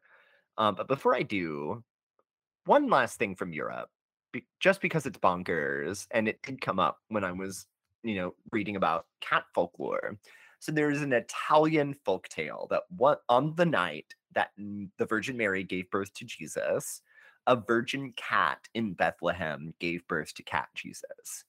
Um, but before I do, one last thing from Europe, be- just because it's bonkers and it did come up when I was, you know, reading about cat folklore. So there is an Italian folktale that what on the night that the Virgin Mary gave birth to Jesus, a virgin cat in Bethlehem gave birth to cat Jesus.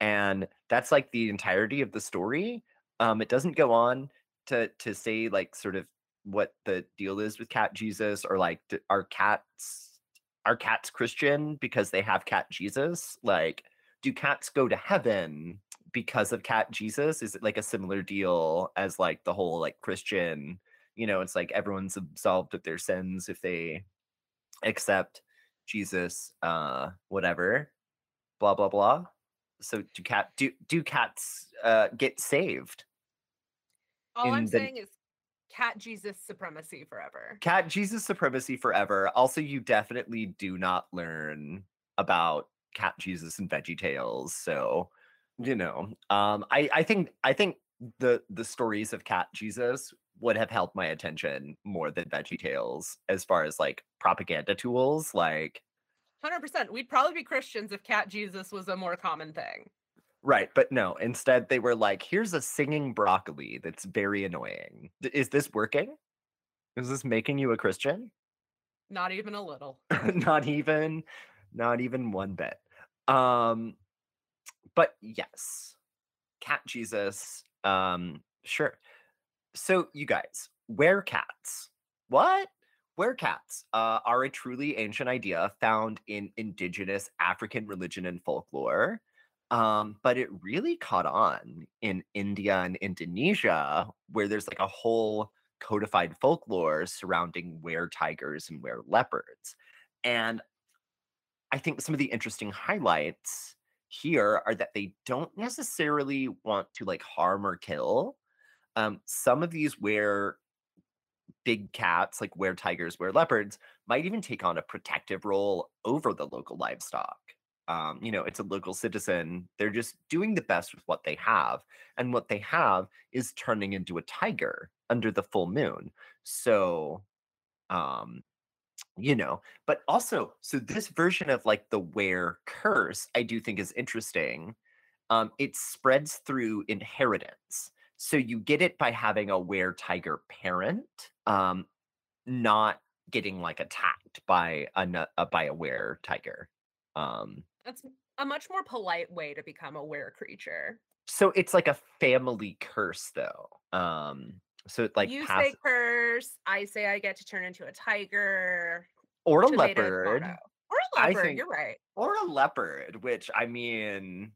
And that's like the entirety of the story. Um, it doesn't go on to to say like sort of what the deal is with cat Jesus or like are cats are cats Christian because they have cat Jesus? Like, do cats go to heaven because of cat Jesus? Is it like a similar deal as like the whole like Christian, you know, it's like everyone's absolved of their sins if they accept Jesus, uh, whatever, blah, blah, blah. So do cat do do cats uh, get saved? All I'm the... saying is Cat Jesus supremacy forever. Cat Jesus supremacy forever. Also, you definitely do not learn about Cat Jesus and Veggie Tales. So, you know, um, I, I think I think the the stories of Cat Jesus would have held my attention more than Veggie Tales as far as like propaganda tools. Like, one hundred percent. We'd probably be Christians if Cat Jesus was a more common thing. Right, but no. Instead, they were like, here's a singing broccoli that's very annoying. Is this working? Is this making you a Christian? Not even a little. Not even, not even one bit. Um, but yes, Cat Jesus, um, sure. So you guys, werecats. What? Werecats uh, are a truly ancient idea found in indigenous African religion and folklore. Um, but it really caught on in India and Indonesia, where there's like a whole codified folklore surrounding were tigers and were leopards. And I think some of the interesting highlights here are that they don't necessarily want to like harm or kill. Um, some of these were big cats, like were tigers, were leopards, might even take on a protective role over the local livestock. Um, you know, it's a local citizen. They're just doing the best with what they have. And what they have is turning into a tiger under the full moon. So, um, you know, but also, so this version of like the were curse, I do think is interesting. Um, it spreads through inheritance. So you get it by having a were tiger parent, um, not getting like attacked by a, a by a were tiger. Um, That's a much more polite way to become a were creature. So it's like a family curse, though. Um, so it like you pass- say curse, I say I get to turn into a tiger or a leopard, tomato. or a leopard. I think, you're right, or a leopard. Which I mean,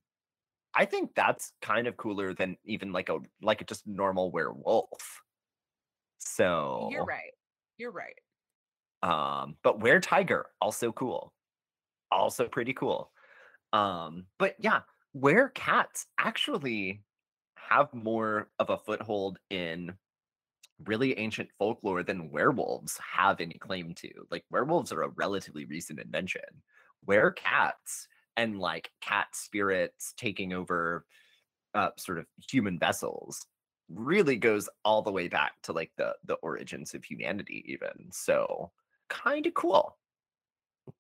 I think that's kind of cooler than even like a like a just normal werewolf. So you're right. You're right. Um, but were tiger also cool. Also pretty cool. Um, but yeah, were cats actually have more of a foothold in really ancient folklore than werewolves have any claim to. Like, werewolves are a relatively recent invention. Were cats and like cat spirits taking over uh, sort of human vessels really goes all the way back to like the, the origins of humanity even. So kind of cool.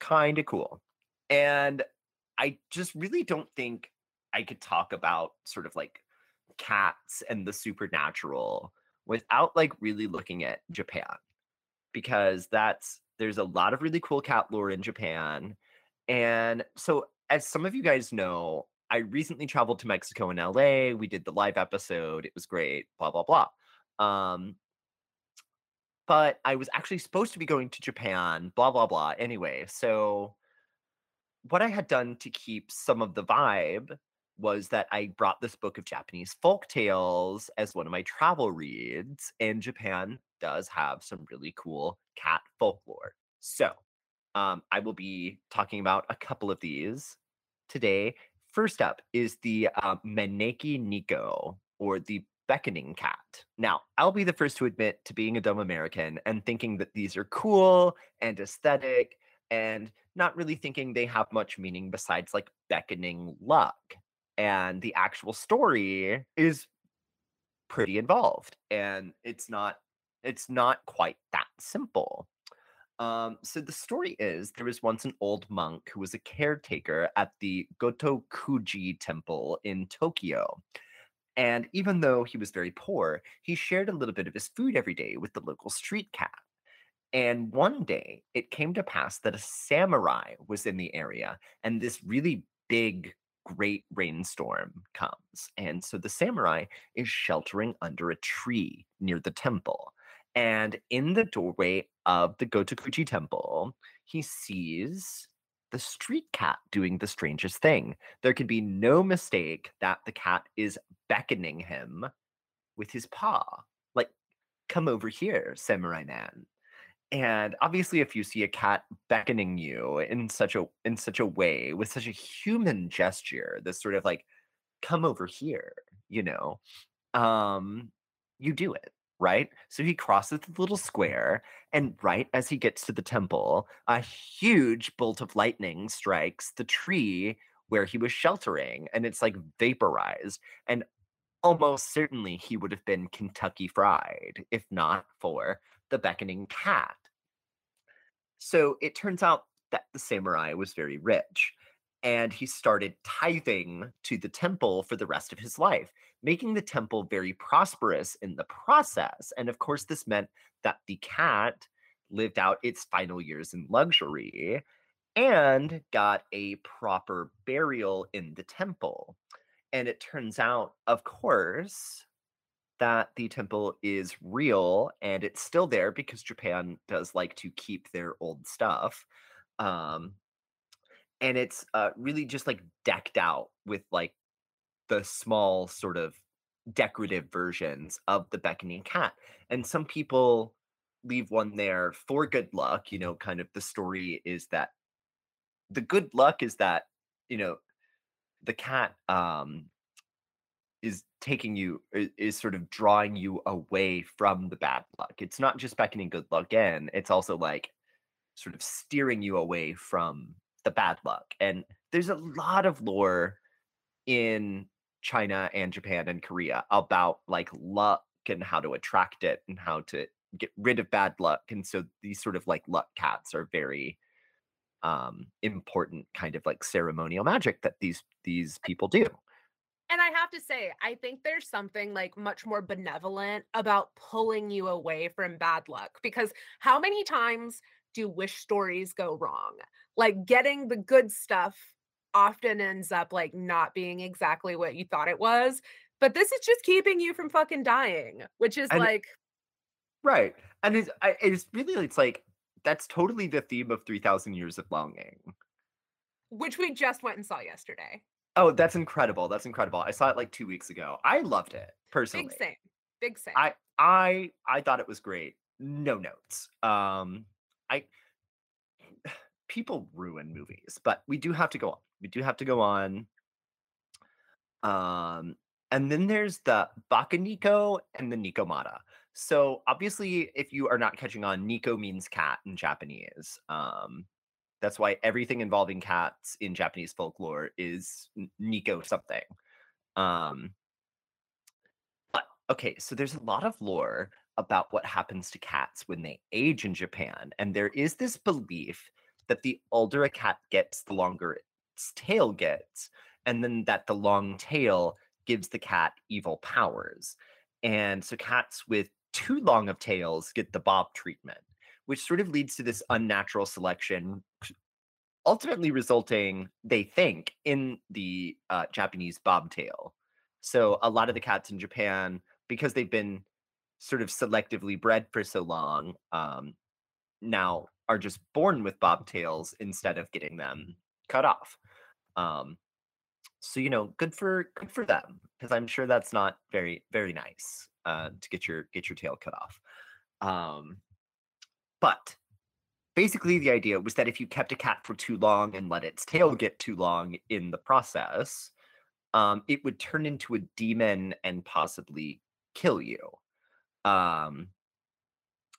Kind of cool. And I just really don't think I could talk about sort of like cats and the supernatural without like really looking at Japan, because that's, there's a lot of really cool cat lore in Japan. And so as some of you guys know, I recently traveled to Mexico and L A. We did the live episode. It was great, blah, blah, blah. Um, but I was actually supposed to be going to Japan, blah, blah, blah. Anyway, so what I had done to keep some of the vibe was that I brought this book of Japanese folk tales as one of my travel reads, and Japan does have some really cool cat folklore. So um, I will be talking about a couple of these today. First up is the uh, Maneki Neko, or the beckoning cat. Now, I'll be the first to admit to being a dumb American and thinking that these are cool and aesthetic, and not really thinking they have much meaning besides like beckoning luck. And the actual story is pretty involved, and it's not it's not quite that simple. Um, so the story is, there was once an old monk who was a caretaker at the Gotokuji Temple in Tokyo. And even though he was very poor, he shared a little bit of his food every day with the local street cat. And one day, it came to pass that a samurai was in the area, and this really big, great rainstorm comes. And so the samurai is sheltering under a tree near the temple. And in the doorway of the Gotokuji Temple, he sees the street cat doing the strangest thing. There can be no mistake that the cat is beckoning him with his paw. Like, come over here, samurai man. And obviously, if you see a cat beckoning you in such a in such a way, with such a human gesture, this sort of like, come over here, you know, um, you do it, right? So he crosses the little square, and right as he gets to the temple, a huge bolt of lightning strikes the tree where he was sheltering, and it's like vaporized. And almost certainly he would have been Kentucky Fried, if not for the beckoning cat. So it turns out that the samurai was very rich, and he started tithing to the temple for the rest of his life, making the temple very prosperous in the process. And of course, this meant that the cat lived out its final years in luxury and got a proper burial in the temple. And it turns out, of course, that the temple is real, and it's still there because Japan does like to keep their old stuff. Um, and it's uh, really just like decked out with like the small sort of decorative versions of the beckoning cat. And some people leave one there for good luck. You know, kind of the story is that the good luck is that, you know, the cat um, is taking you, is sort of drawing you away from the bad luck. It's not just beckoning good luck in, it's also like sort of steering you away from the bad luck. And there's a lot of lore in China and Japan and Korea about like luck and how to attract it and how to get rid of bad luck. And so these sort of like luck cats are very Um, important kind of like ceremonial magic that these these people do. And I have to say, I think there's something like much more benevolent about pulling you away from bad luck, because how many times do wish stories go wrong? Like getting the good stuff often ends up like not being exactly what you thought it was, but this is just keeping you from fucking dying, which is and, like right. And it's, it's really, it's like that's totally the theme of three thousand Years of Longing, which we just went and saw yesterday. Oh, that's incredible. That's incredible. I saw it like two weeks ago. I loved it, personally. Big same. Big same. I, I, I thought it was great. No notes. Um, I, people ruin movies, but we do have to go on. We do have to go on. Um, and then there's the Bakeneko and the Nekomata. So obviously, if you are not catching on, Neko means cat in Japanese. Um, that's why everything involving cats in Japanese folklore is Neko something. Um, but, okay, so there's a lot of lore about what happens to cats when they age in Japan. And there is this belief that the older a cat gets, the longer its tail gets. And then that the long tail gives the cat evil powers. And so cats with too long of tails get the bob treatment, which sort of leads to this unnatural selection, ultimately resulting, they think, in the uh, Japanese bobtail. So a lot of the cats in Japan, because they've been sort of selectively bred for so long, um, now are just born with bobtails instead of getting them cut off. Um, so, you know, good for good for them, because I'm sure that's not very, very nice uh, to get your get your tail cut off. Um, but basically, the idea was that if you kept a cat for too long and let its tail get too long in the process, um, it would turn into a demon and possibly kill you. Um,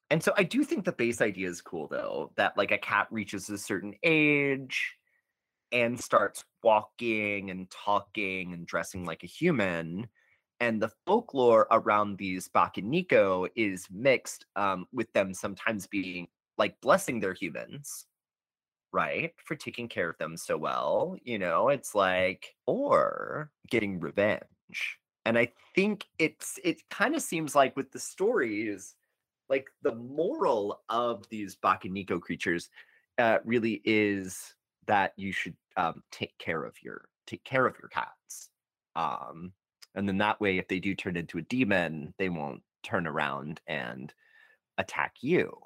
and so I do think the base idea is cool, though, that like a cat reaches a certain age and starts walking and talking and dressing like a human. And the folklore around these Bakeneko is mixed um, with them sometimes being like blessing their humans, right? For taking care of them so well, you know, it's like, or getting revenge. And I think it's, it kind of seems like with the stories, like the moral of these Bakeneko creatures uh, really is that you should um, take care of your take care of your cats, um, and then that way, if they do turn into a demon, they won't turn around and attack you.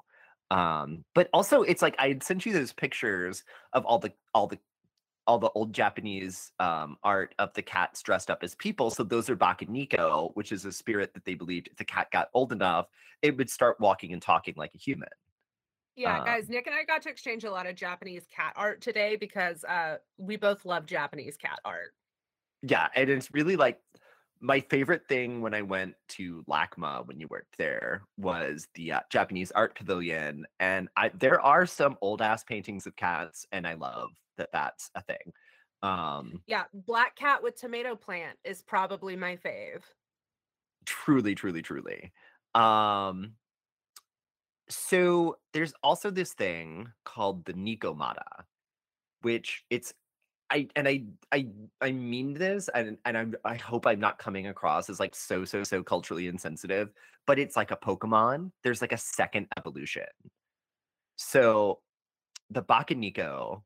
Um, but also, it's like I had sent you those pictures of all the all the all the old Japanese um, art of the cats dressed up as people. So those are Bakeneko, which is a spirit that they believed if the cat got old enough, it would start walking and talking like a human. Yeah, guys, Nick and I got to exchange a lot of Japanese cat art today because uh, we both love Japanese cat art. Yeah, and it's really like My favorite thing when I went to LACMA when you worked there was the uh, Japanese art pavilion. And I, there are some old ass paintings of cats, and I love that that's a thing. Um, yeah, black cat with tomato plant is probably my fave. Truly, truly, truly. Um, so there's also this thing called the Nekomata, which it's I and I I I mean this, and and I'm, I hope I'm not coming across as like so so so culturally insensitive, but it's like a Pokemon. There's like a second evolution. So the Bakeneko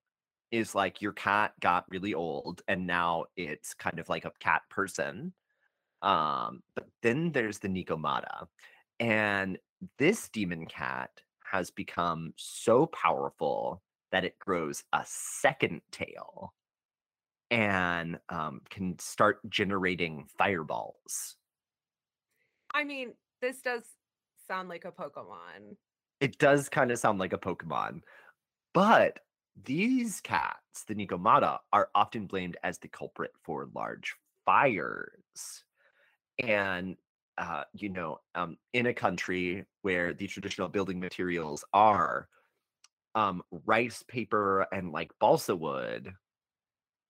is like your cat got really old, and now it's kind of like a cat person. Um, but then there's the Nekomata, and this demon cat has become so powerful that it grows a second tail and um, can start generating fireballs. I mean, this does sound like a Pokemon. It does kind of sound like a Pokemon. But these cats, the Nekomata, are often blamed as the culprit for large fires. And, uh, you know, um, in a country where the traditional building materials are um, rice paper and like balsa wood,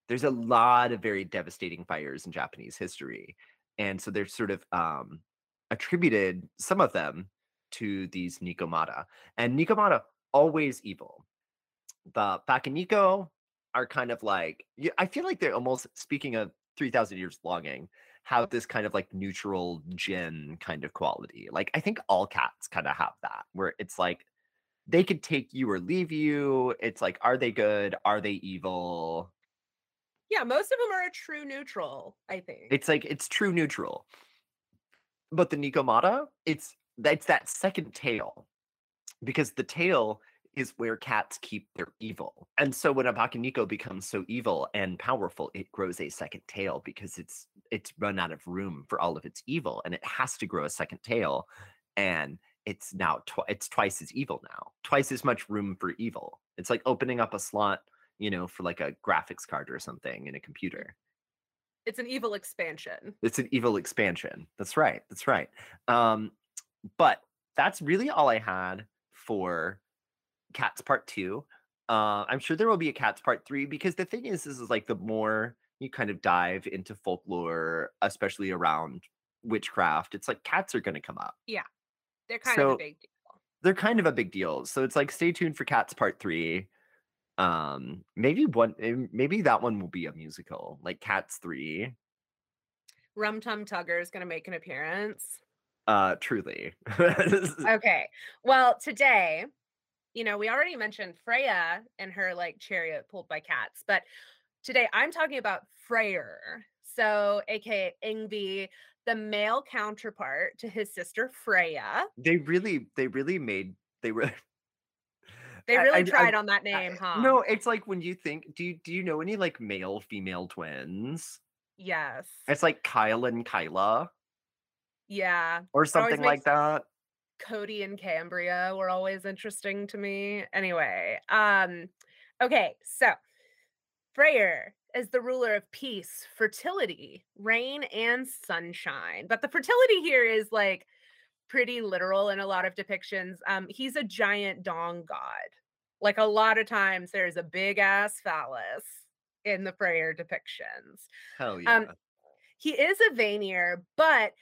there's a lot of very devastating fires in Japanese history. And so they're sort of um, attributed, some of them, to these Nekomata. And Nekomata, always evil. The Bakeneko are kind of like, I feel like they're almost, speaking of three thousand Years Longing, have this kind of like neutral gin kind of quality. Like, I think all cats kind of have that, where it's like, they could take you or leave you. It's like, are they good? Are they evil? Yeah, most of them are a true neutral, I think. It's like, it's true neutral. But the Nekomata, it's, it's that second tail. Because the tail is where cats keep their evil. And so when a Bakeneko becomes so evil and powerful, it grows a second tail because it's it's run out of room for all of its evil. And it has to grow a second tail. And it's now, tw- it's twice as evil now. Twice as much room for evil. It's like opening up a slot, you know, for like a graphics card or something in a computer. It's an evil expansion. It's an evil expansion. That's right. That's right. Um, but that's really all I had for Cats Part Two. Uh, I'm sure there will be a Cats Part Three, because the thing is, this is like the more you kind of dive into folklore, especially around witchcraft, it's like cats are going to come up. Yeah. They're kind so, of a big deal. They're kind of a big deal. So it's like, stay tuned for Cats Part Three. Um, maybe one, maybe that one will be a musical, like Cats Three. Rum Tum Tugger is going to make an appearance. Uh, truly. Okay. Well, today, you know, we already mentioned Freya and her like chariot pulled by cats, but today I'm talking about Freyr. So, aka Yngvi, the male counterpart to his sister Freya. They really, they really made, they were. They really I, tried I, on that name, I, huh? No, it's like when you think, do you, do you know any like male female twins? Yes. It's like Kyle and Kyla. Yeah. Or something like makes, that. Cody and Cambria were always interesting to me. Anyway, um, okay, so Freyr is the ruler of peace, fertility, rain, and sunshine. But the fertility here is like pretty literal in a lot of depictions. Um, he's a giant dong god. Like, a lot of times there's a big ass phallus in the Freyr depictions. Hell yeah. Um, he is a Vanir, but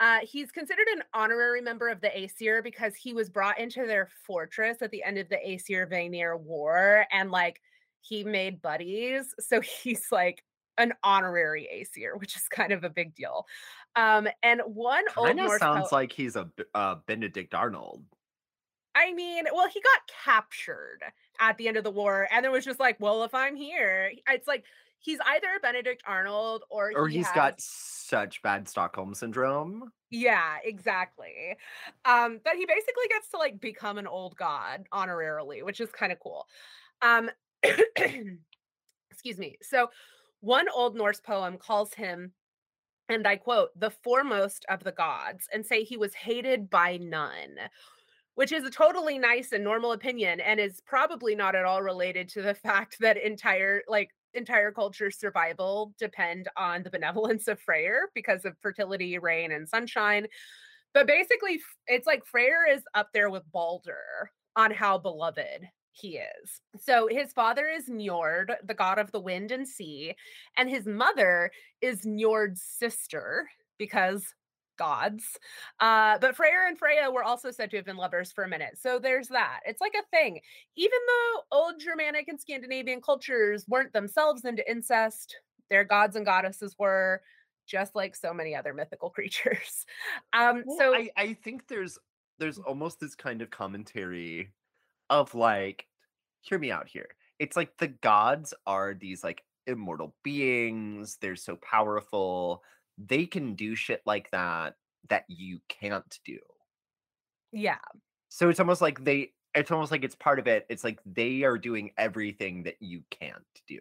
uh, he's considered an honorary member of the Aesir because he was brought into their fortress at the end of the Aesir-Vanir War, and like he made buddies. So he's like an honorary Aesir, which is kind of a big deal. Um, and one old Norse sounds poet, like he's a uh, Benedict Arnold. I mean, well, he got captured at the end of the war, and it was just like, well, if I'm here, it's like he's either a Benedict Arnold or or he he's has... got such bad Stockholm syndrome. Yeah, exactly. Um, but he basically gets to like become an old god honorarily, which is kind of cool. Um, excuse me. So one Old Norse poem calls him, and I quote, the foremost of the gods, and say he was hated by none, which is a totally nice and normal opinion, and is probably not at all related to the fact that entire, like, entire culture's survival depend on the benevolence of Freyr because of fertility, rain, and sunshine. But basically, it's like Freyr is up there with Baldur on how beloved he is. So his father is Njord, the god of the wind and sea, and his mother is Njord's sister because gods. Uh, but Freyr and Freya were also said to have been lovers for a minute. So there's that. It's like a thing. Even though old Germanic and Scandinavian cultures weren't themselves into incest, their gods and goddesses were, just like so many other mythical creatures. Um, well, so I, I think there's there's almost this kind of commentary of like, hear me out here. It's like the gods are these like immortal beings. They're so powerful. They can do shit like that that you can't do. Yeah. So it's almost like they, it's almost like it's part of it. It's like they are doing everything that you can't do.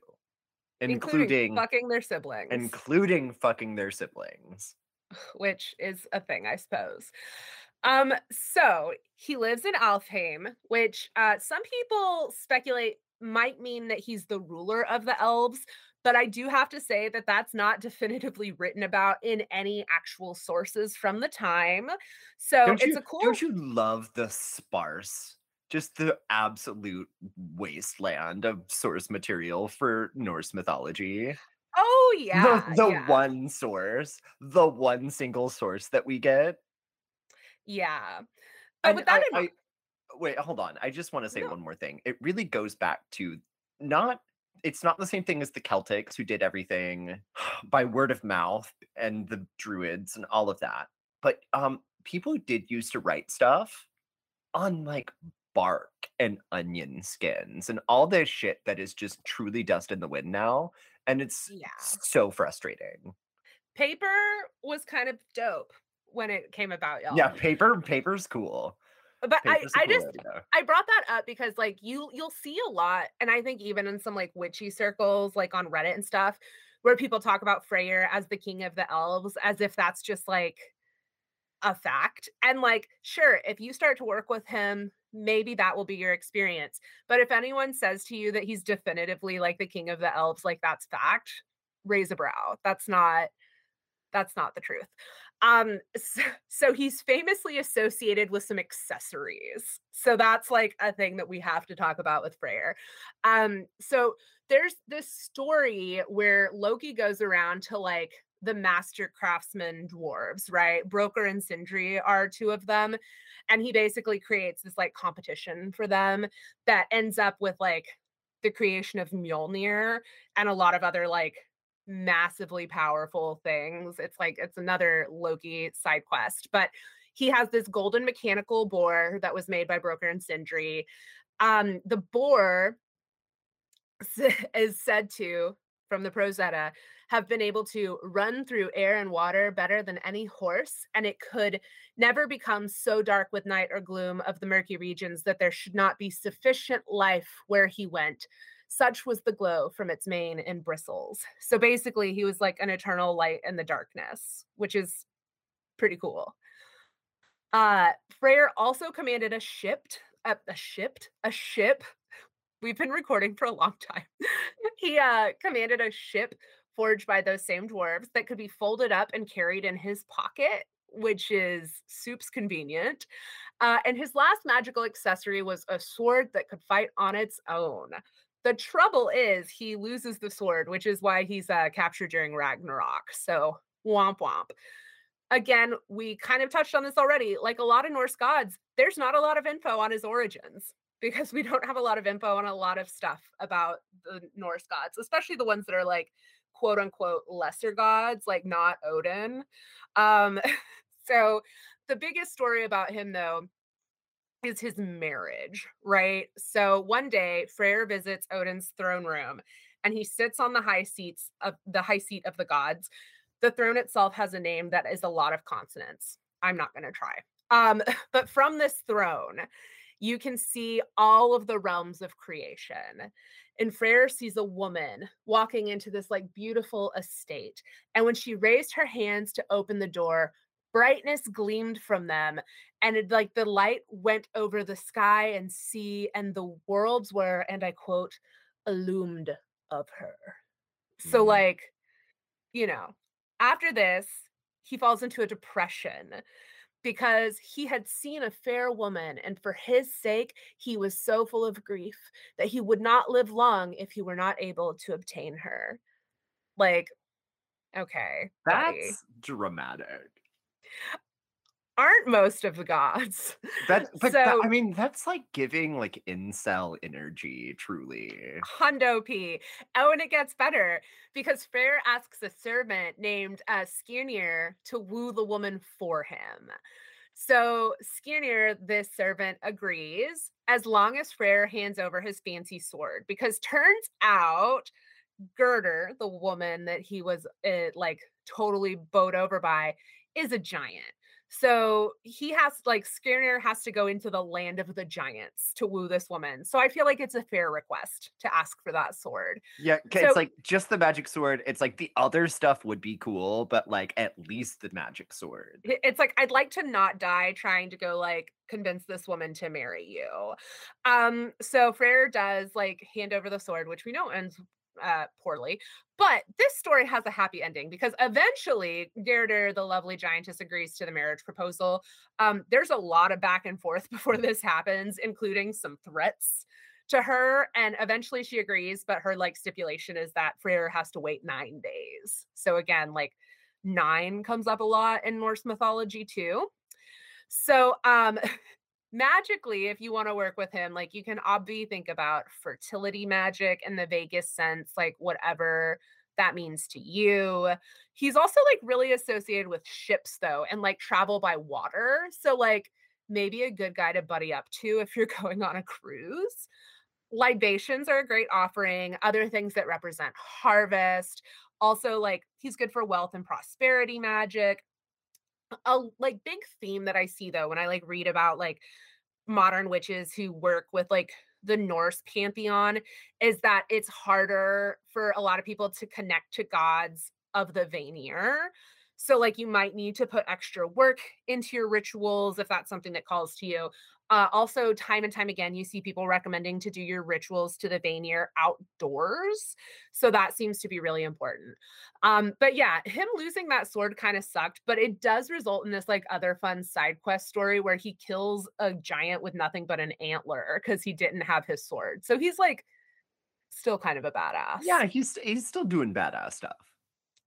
Including, including fucking their siblings. Including fucking their siblings. Which is a thing, I suppose. Um, so he lives in Alfheim, which uh, some people speculate might mean that he's the ruler of the elves. But I do have to say that that's not definitively written about in any actual sources from the time. So don't it's you, a cool... Don't you love the sparse... just the absolute wasteland of source material for Norse mythology. Oh, yeah. The, the yeah. one source, the one single source that we get. Yeah. But with that I, in mind. Wait, hold on. I just want to say no. one more thing. It really goes back to not, it's not the same thing as the Celtics who did everything by word of mouth and the Druids and all of that. But um, people did used to write stuff on like bark and onion skins and all this shit that is just truly dust in the wind now, and it's yeah. so frustrating. Paper was kind of dope when it came about, y'all. Yeah, paper, paper's cool. But paper's I, I cool just idea. I brought that up because like you you'll see a lot, and I think even in some like witchy circles, like on Reddit and stuff, where people talk about Freyr as the king of the elves, as if that's just like a fact. And like, sure, if you start to work with him, maybe that will be your experience. But if anyone says to you that he's definitively like the king of the elves, like that's fact, raise a brow. That's not, that's not the truth. Um, so, so he's famously associated with some accessories. So that's like a thing that we have to talk about with Freyr. Um, so there's this story where Loki goes around to like the master craftsman dwarves, right? Brokkr and Sindri are two of them. And he basically creates this like competition for them that ends up with like the creation of Mjolnir and a lot of other like massively powerful things. It's like, it's another Loki side quest, but he has this golden mechanical boar that was made by Brokkr and Sindri. Um, the boar is said to, from the Prosetta, have been able to run through air and water better than any horse, and it could never become so dark with night or gloom of the murky regions that there should not be sufficient life where he went. Such was the glow from its mane and bristles. So basically, he was like an eternal light in the darkness, which is pretty cool. Uh, Freyr also commanded a ship, a, a ship, a ship. We've been recording for a long time. He uh, commanded a ship forged by those same dwarves that could be folded up and carried in his pocket, which is soup's convenient. Uh, and his last magical accessory was a sword that could fight on its own. The trouble is he loses the sword, which is why he's uh, captured during Ragnarok. So womp womp. Again, we kind of touched on this already. Like a lot of Norse gods, there's not a lot of info on his origins, because we don't have a lot of info on a lot of stuff about the Norse gods, especially the ones that are like quote unquote lesser gods, like not Odin. Um, so the biggest story about him though is his marriage, right? So one day Freyr visits Odin's throne room and he sits on the high seats of the high seat of the gods. The throne itself has a name that is a lot of consonants. I'm not going to try. Um, but from this throne, you can see all of the realms of creation. And Freyr sees a woman walking into this like beautiful estate. And when she raised her hands to open the door, brightness gleamed from them. And it, like the light went over the sky and sea, and the worlds were, and I quote, illumined of her. So mm-hmm. like, you know, after this, he falls into a depression because he had seen a fair woman, and for his sake, he was so full of grief that he would not live long if he were not able to obtain her. Like, okay. That's buddy. dramatic. Aren't most of the gods. That, but so, that, I mean, that's like giving like incel energy, truly. Hundo P. Oh, and it gets better because Freyr asks a servant named uh, Skirnir to woo the woman for him. So Skirnir, this servant, agrees as long as Freyr hands over his fancy sword, because turns out Gerder, the woman that he was uh, like totally bowed over by, is a giant. So he has, like, Skirnir has to go into the land of the giants to woo this woman. So I feel like it's a fair request to ask for that sword. Yeah, so, it's like just the magic sword. It's like the other stuff would be cool, but like at least the magic sword. It's like, I'd like to not die trying to go like convince this woman to marry you. Um, so Freyr does like hand over the sword, which we know ends uh poorly, but this story has a happy ending because eventually Gerder, the lovely giantess, agrees to the marriage proposal. Um there's a lot of back and forth before this happens, including some threats to her, and eventually she agrees, but her like stipulation is that Freyr has to wait nine days. So again, like nine comes up a lot in Norse mythology too. So um magically, if you want to work with him, like you can obviously think about fertility magic in the vaguest sense, like whatever that means to you. He's also like really associated with ships though, and like travel by water. So like maybe a good guy to buddy up to if you're going on a cruise. Libations are a great offering. Other things that represent harvest. Also like he's good for wealth and prosperity magic. A like big theme that I see though when I like read about like modern witches who work with like the Norse pantheon is that it's harder for a lot of people to connect to gods of the Vanir. So like you might need to put extra work into your rituals if that's something that calls to you. Uh, also, time and time again, you see people recommending to do your rituals to the Vanir outdoors. So that seems to be really important. Um, but yeah, him losing that sword kind of sucked, but it does result in this like other fun side quest story where he kills a giant with nothing but an antler because he didn't have his sword. So he's like still kind of a badass. Yeah, he's he's still doing badass stuff.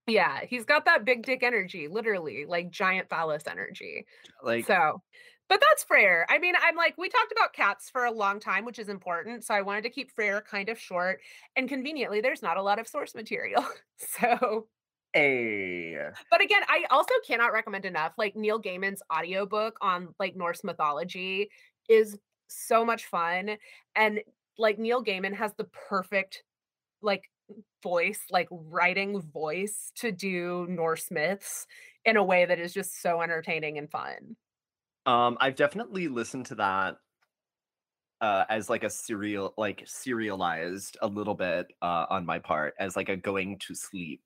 Yeah, he's got that big dick energy, literally, like giant phallus energy. Like so, but that's Freyr. I mean, I'm like, we talked about cats for a long time, which is important. So I wanted to keep Freyr kind of short. And conveniently, there's not a lot of source material. So hey. But again, I also cannot recommend enough. Like Neil Gaiman's audiobook on like Norse mythology is so much fun. And like Neil Gaiman has the perfect like voice, like writing voice to do Norse myths in a way that is just so entertaining and fun. Um, I've definitely listened to that uh, as like a serial, like serialized a little bit uh, on my part as like a going to sleep.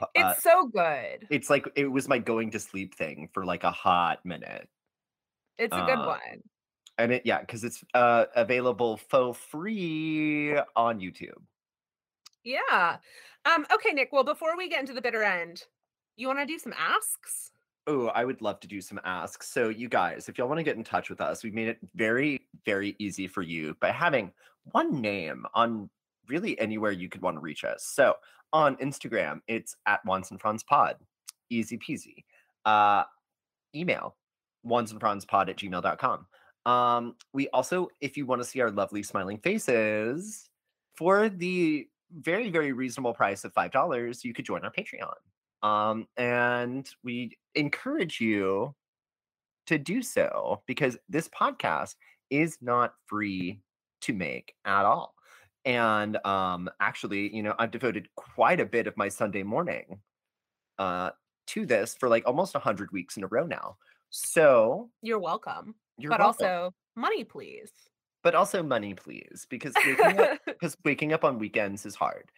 Uh, it's so good. It's like, it was my going to sleep thing for like a hot minute. It's a good uh, one. And it, yeah, because it's uh, available for free on YouTube. Yeah. Um, okay, Nick. Well, before we get into the bitter end, you want to do some asks? Oh, I would love to do some asks. So you guys, if y'all want to get in touch with us, we've made it very, very easy for you by having one name on really anywhere you could want to reach us. So on Instagram, it's at Wands and Fronds Pod. Easy peasy. Uh, email, wands and fronds pod at gmail dot com. Um, we also, if you want to see our lovely smiling faces, for the very, very reasonable price of five dollars, you could join our Patreon. Um, and we encourage you to do so because this podcast is not free to make at all. And um, actually, you know, I've devoted quite a bit of my Sunday morning uh, to this for like almost one hundred weeks in a row now. So you're welcome. You're but welcome. Also money, please. But also money, please, because waking up, because waking up on weekends is hard.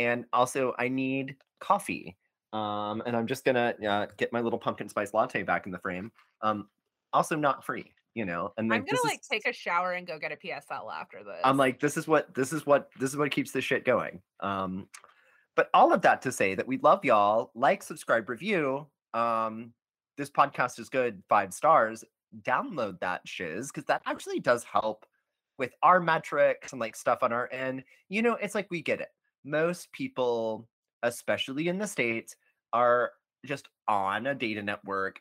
And also I need coffee. Um, and I'm just going to uh, get my little pumpkin spice latte back in the frame. Um, also not free. you know. And then I'm gonna like is, take a shower and go get a P S L after this. I'm like, this is what this is what this is what keeps this shit going. Um, but all of that to say that we love y'all. Like, subscribe, review. Um, this podcast is good. Five stars. Download that shiz, because that actually does help with our metrics and like stuff on our end. You know, it's like, we get it. Most people, especially in the States, are just on a data network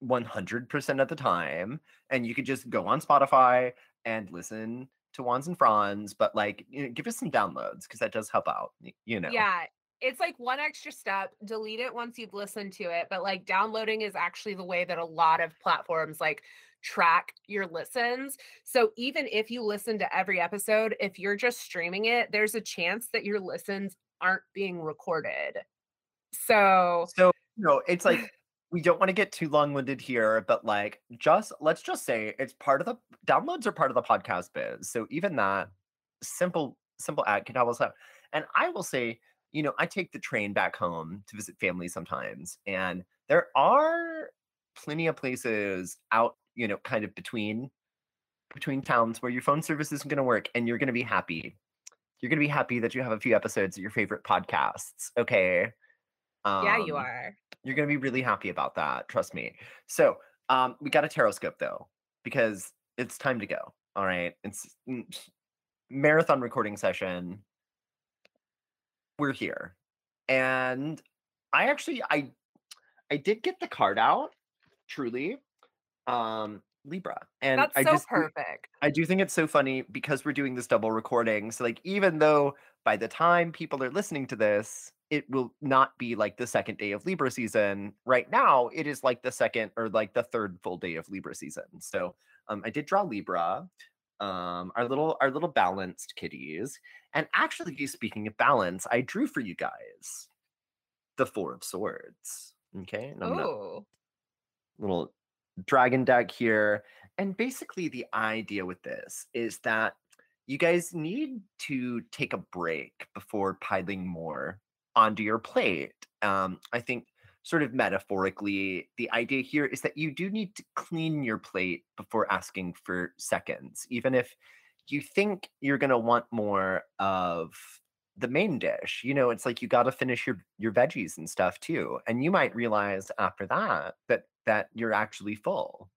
one hundred percent of the time, and you could just go on Spotify and listen to Wands and Fronds, but like, you know, give us some downloads, because that does help out, you know. Yeah, it's like one extra step. Delete it once you've listened to it, but like, downloading is actually the way that a lot of platforms like track your listens. So even if you listen to every episode, if you're just streaming it, there's a chance that your listens aren't being recorded. So, so you know, it's like, we don't want to get too long-winded here, but like, just, let's just say it's part of the, downloads are part of the podcast biz. So even that simple, simple ad can help us out. And I will say, you know, I take the train back home to visit family sometimes, and there are plenty of places out, you know, kind of between, between towns where your phone service isn't going to work, and you're going to be happy. You're going to be happy that you have a few episodes of your favorite podcasts. Okay. Um, yeah, you are. You're going to be really happy about that. Trust me. So um, we got a taroscope, though, because it's time to go. All right. It's marathon recording session. We're here. And I actually, I, I did get the card out, truly. Um, Libra. And that's so I just, perfect. I do think it's so funny because we're doing this double recording. So like, even though by the time people are listening to this, it will not be like the second day of Libra season. Right now, it is like the second or like the third full day of Libra season. So um, I did draw Libra, um, our little our little balanced kitties. And actually, speaking of balance, I drew for you guys the Four of Swords. Okay, and I'm gonna, little dragon deck here. And basically, the idea with this is that you guys need to take a break before piling more onto your plate. Um, I think sort of metaphorically, the idea here is that you do need to clean your plate before asking for seconds, even if you think you're going to want more of the main dish. You know, it's like, you got to finish your, your veggies and stuff too. And you might realize after that, that, that you're actually full.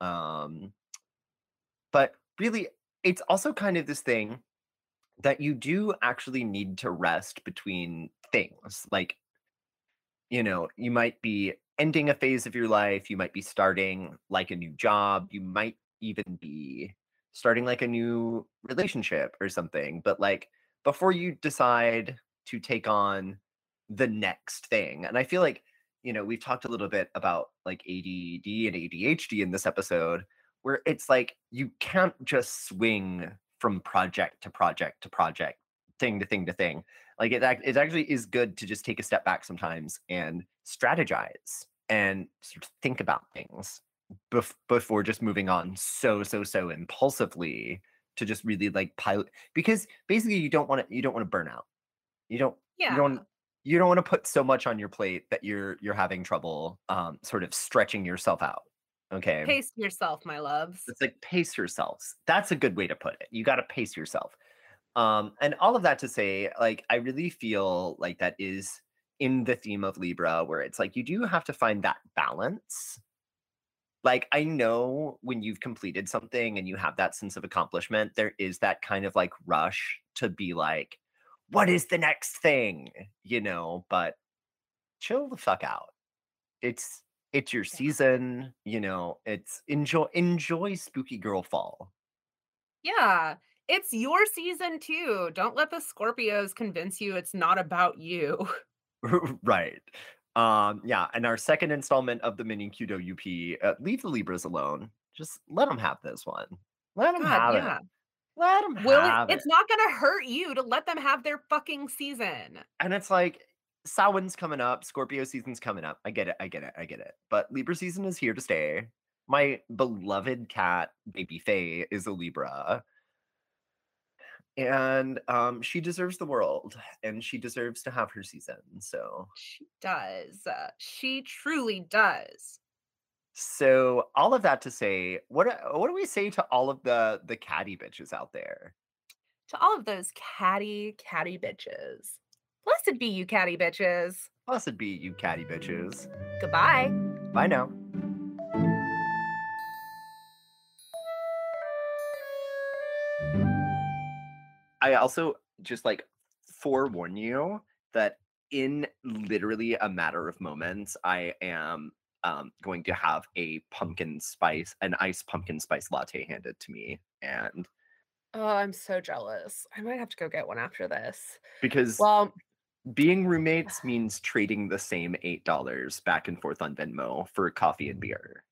Um, but really, it's also kind of this thing that you do actually need to rest between things. Like, you know, you might be ending a phase of your life, you might be starting like a new job, you might even be starting like a new relationship or something. But like, before you decide to take on the next thing, and I feel like, you know, we've talked a little bit about like A D D and A D H D in this episode, where it's like, you can't just swing from project to project to project, thing to thing to thing. Like, it, it actually is good to just take a step back sometimes and strategize and sort of think about things bef- before just moving on so, so, so impulsively to just really like pilot, because basically you don't want to, you don't want to burn out. You don't, yeah. you don't, you don't want to put so much on your plate that you're, you're having trouble um, sort of stretching yourself out. Okay. Pace yourself, my loves. It's like, pace yourselves. That's a good way to put it. You got to pace yourself. Um, and all of that to say, like, I really feel like that is in the theme of Libra, where it's like, you do have to find that balance. Like, I know when you've completed something and you have that sense of accomplishment, there is that kind of like rush to be like, what is the next thing? You know, but chill the fuck out. It's, It's your season, you know, it's enjoy, enjoy Spooky Girl Fall. Yeah, it's your season too. Don't let the Scorpios convince you it's not about you. Right. Um, yeah, and our second installment of the mini Q W P, uh, leave the Libras alone. Just let them have this one. Let them God, have yeah. it. Let them Will have it. It's not going to hurt you to let them have their fucking season. And it's like, Samhain's coming up, Scorpio season's coming up. I get it, I get it, I get it. But Libra season is here to stay. My beloved cat, baby Faye, is a Libra. And um, she deserves the world. And she deserves to have her season, so. She does. Uh, she truly does. So all of that to say, what what do we say to all of the the catty bitches out there? To all of those catty, catty bitches. Blessed be you, catty bitches. Blessed be you, catty bitches. Goodbye. Bye now. I also just like forewarn you that in literally a matter of moments, I am um, going to have a pumpkin spice, an iced pumpkin spice latte handed to me. And oh, I'm so jealous. I might have to go get one after this. Because well, being roommates means trading the same eight dollars back and forth on Venmo for coffee and beer.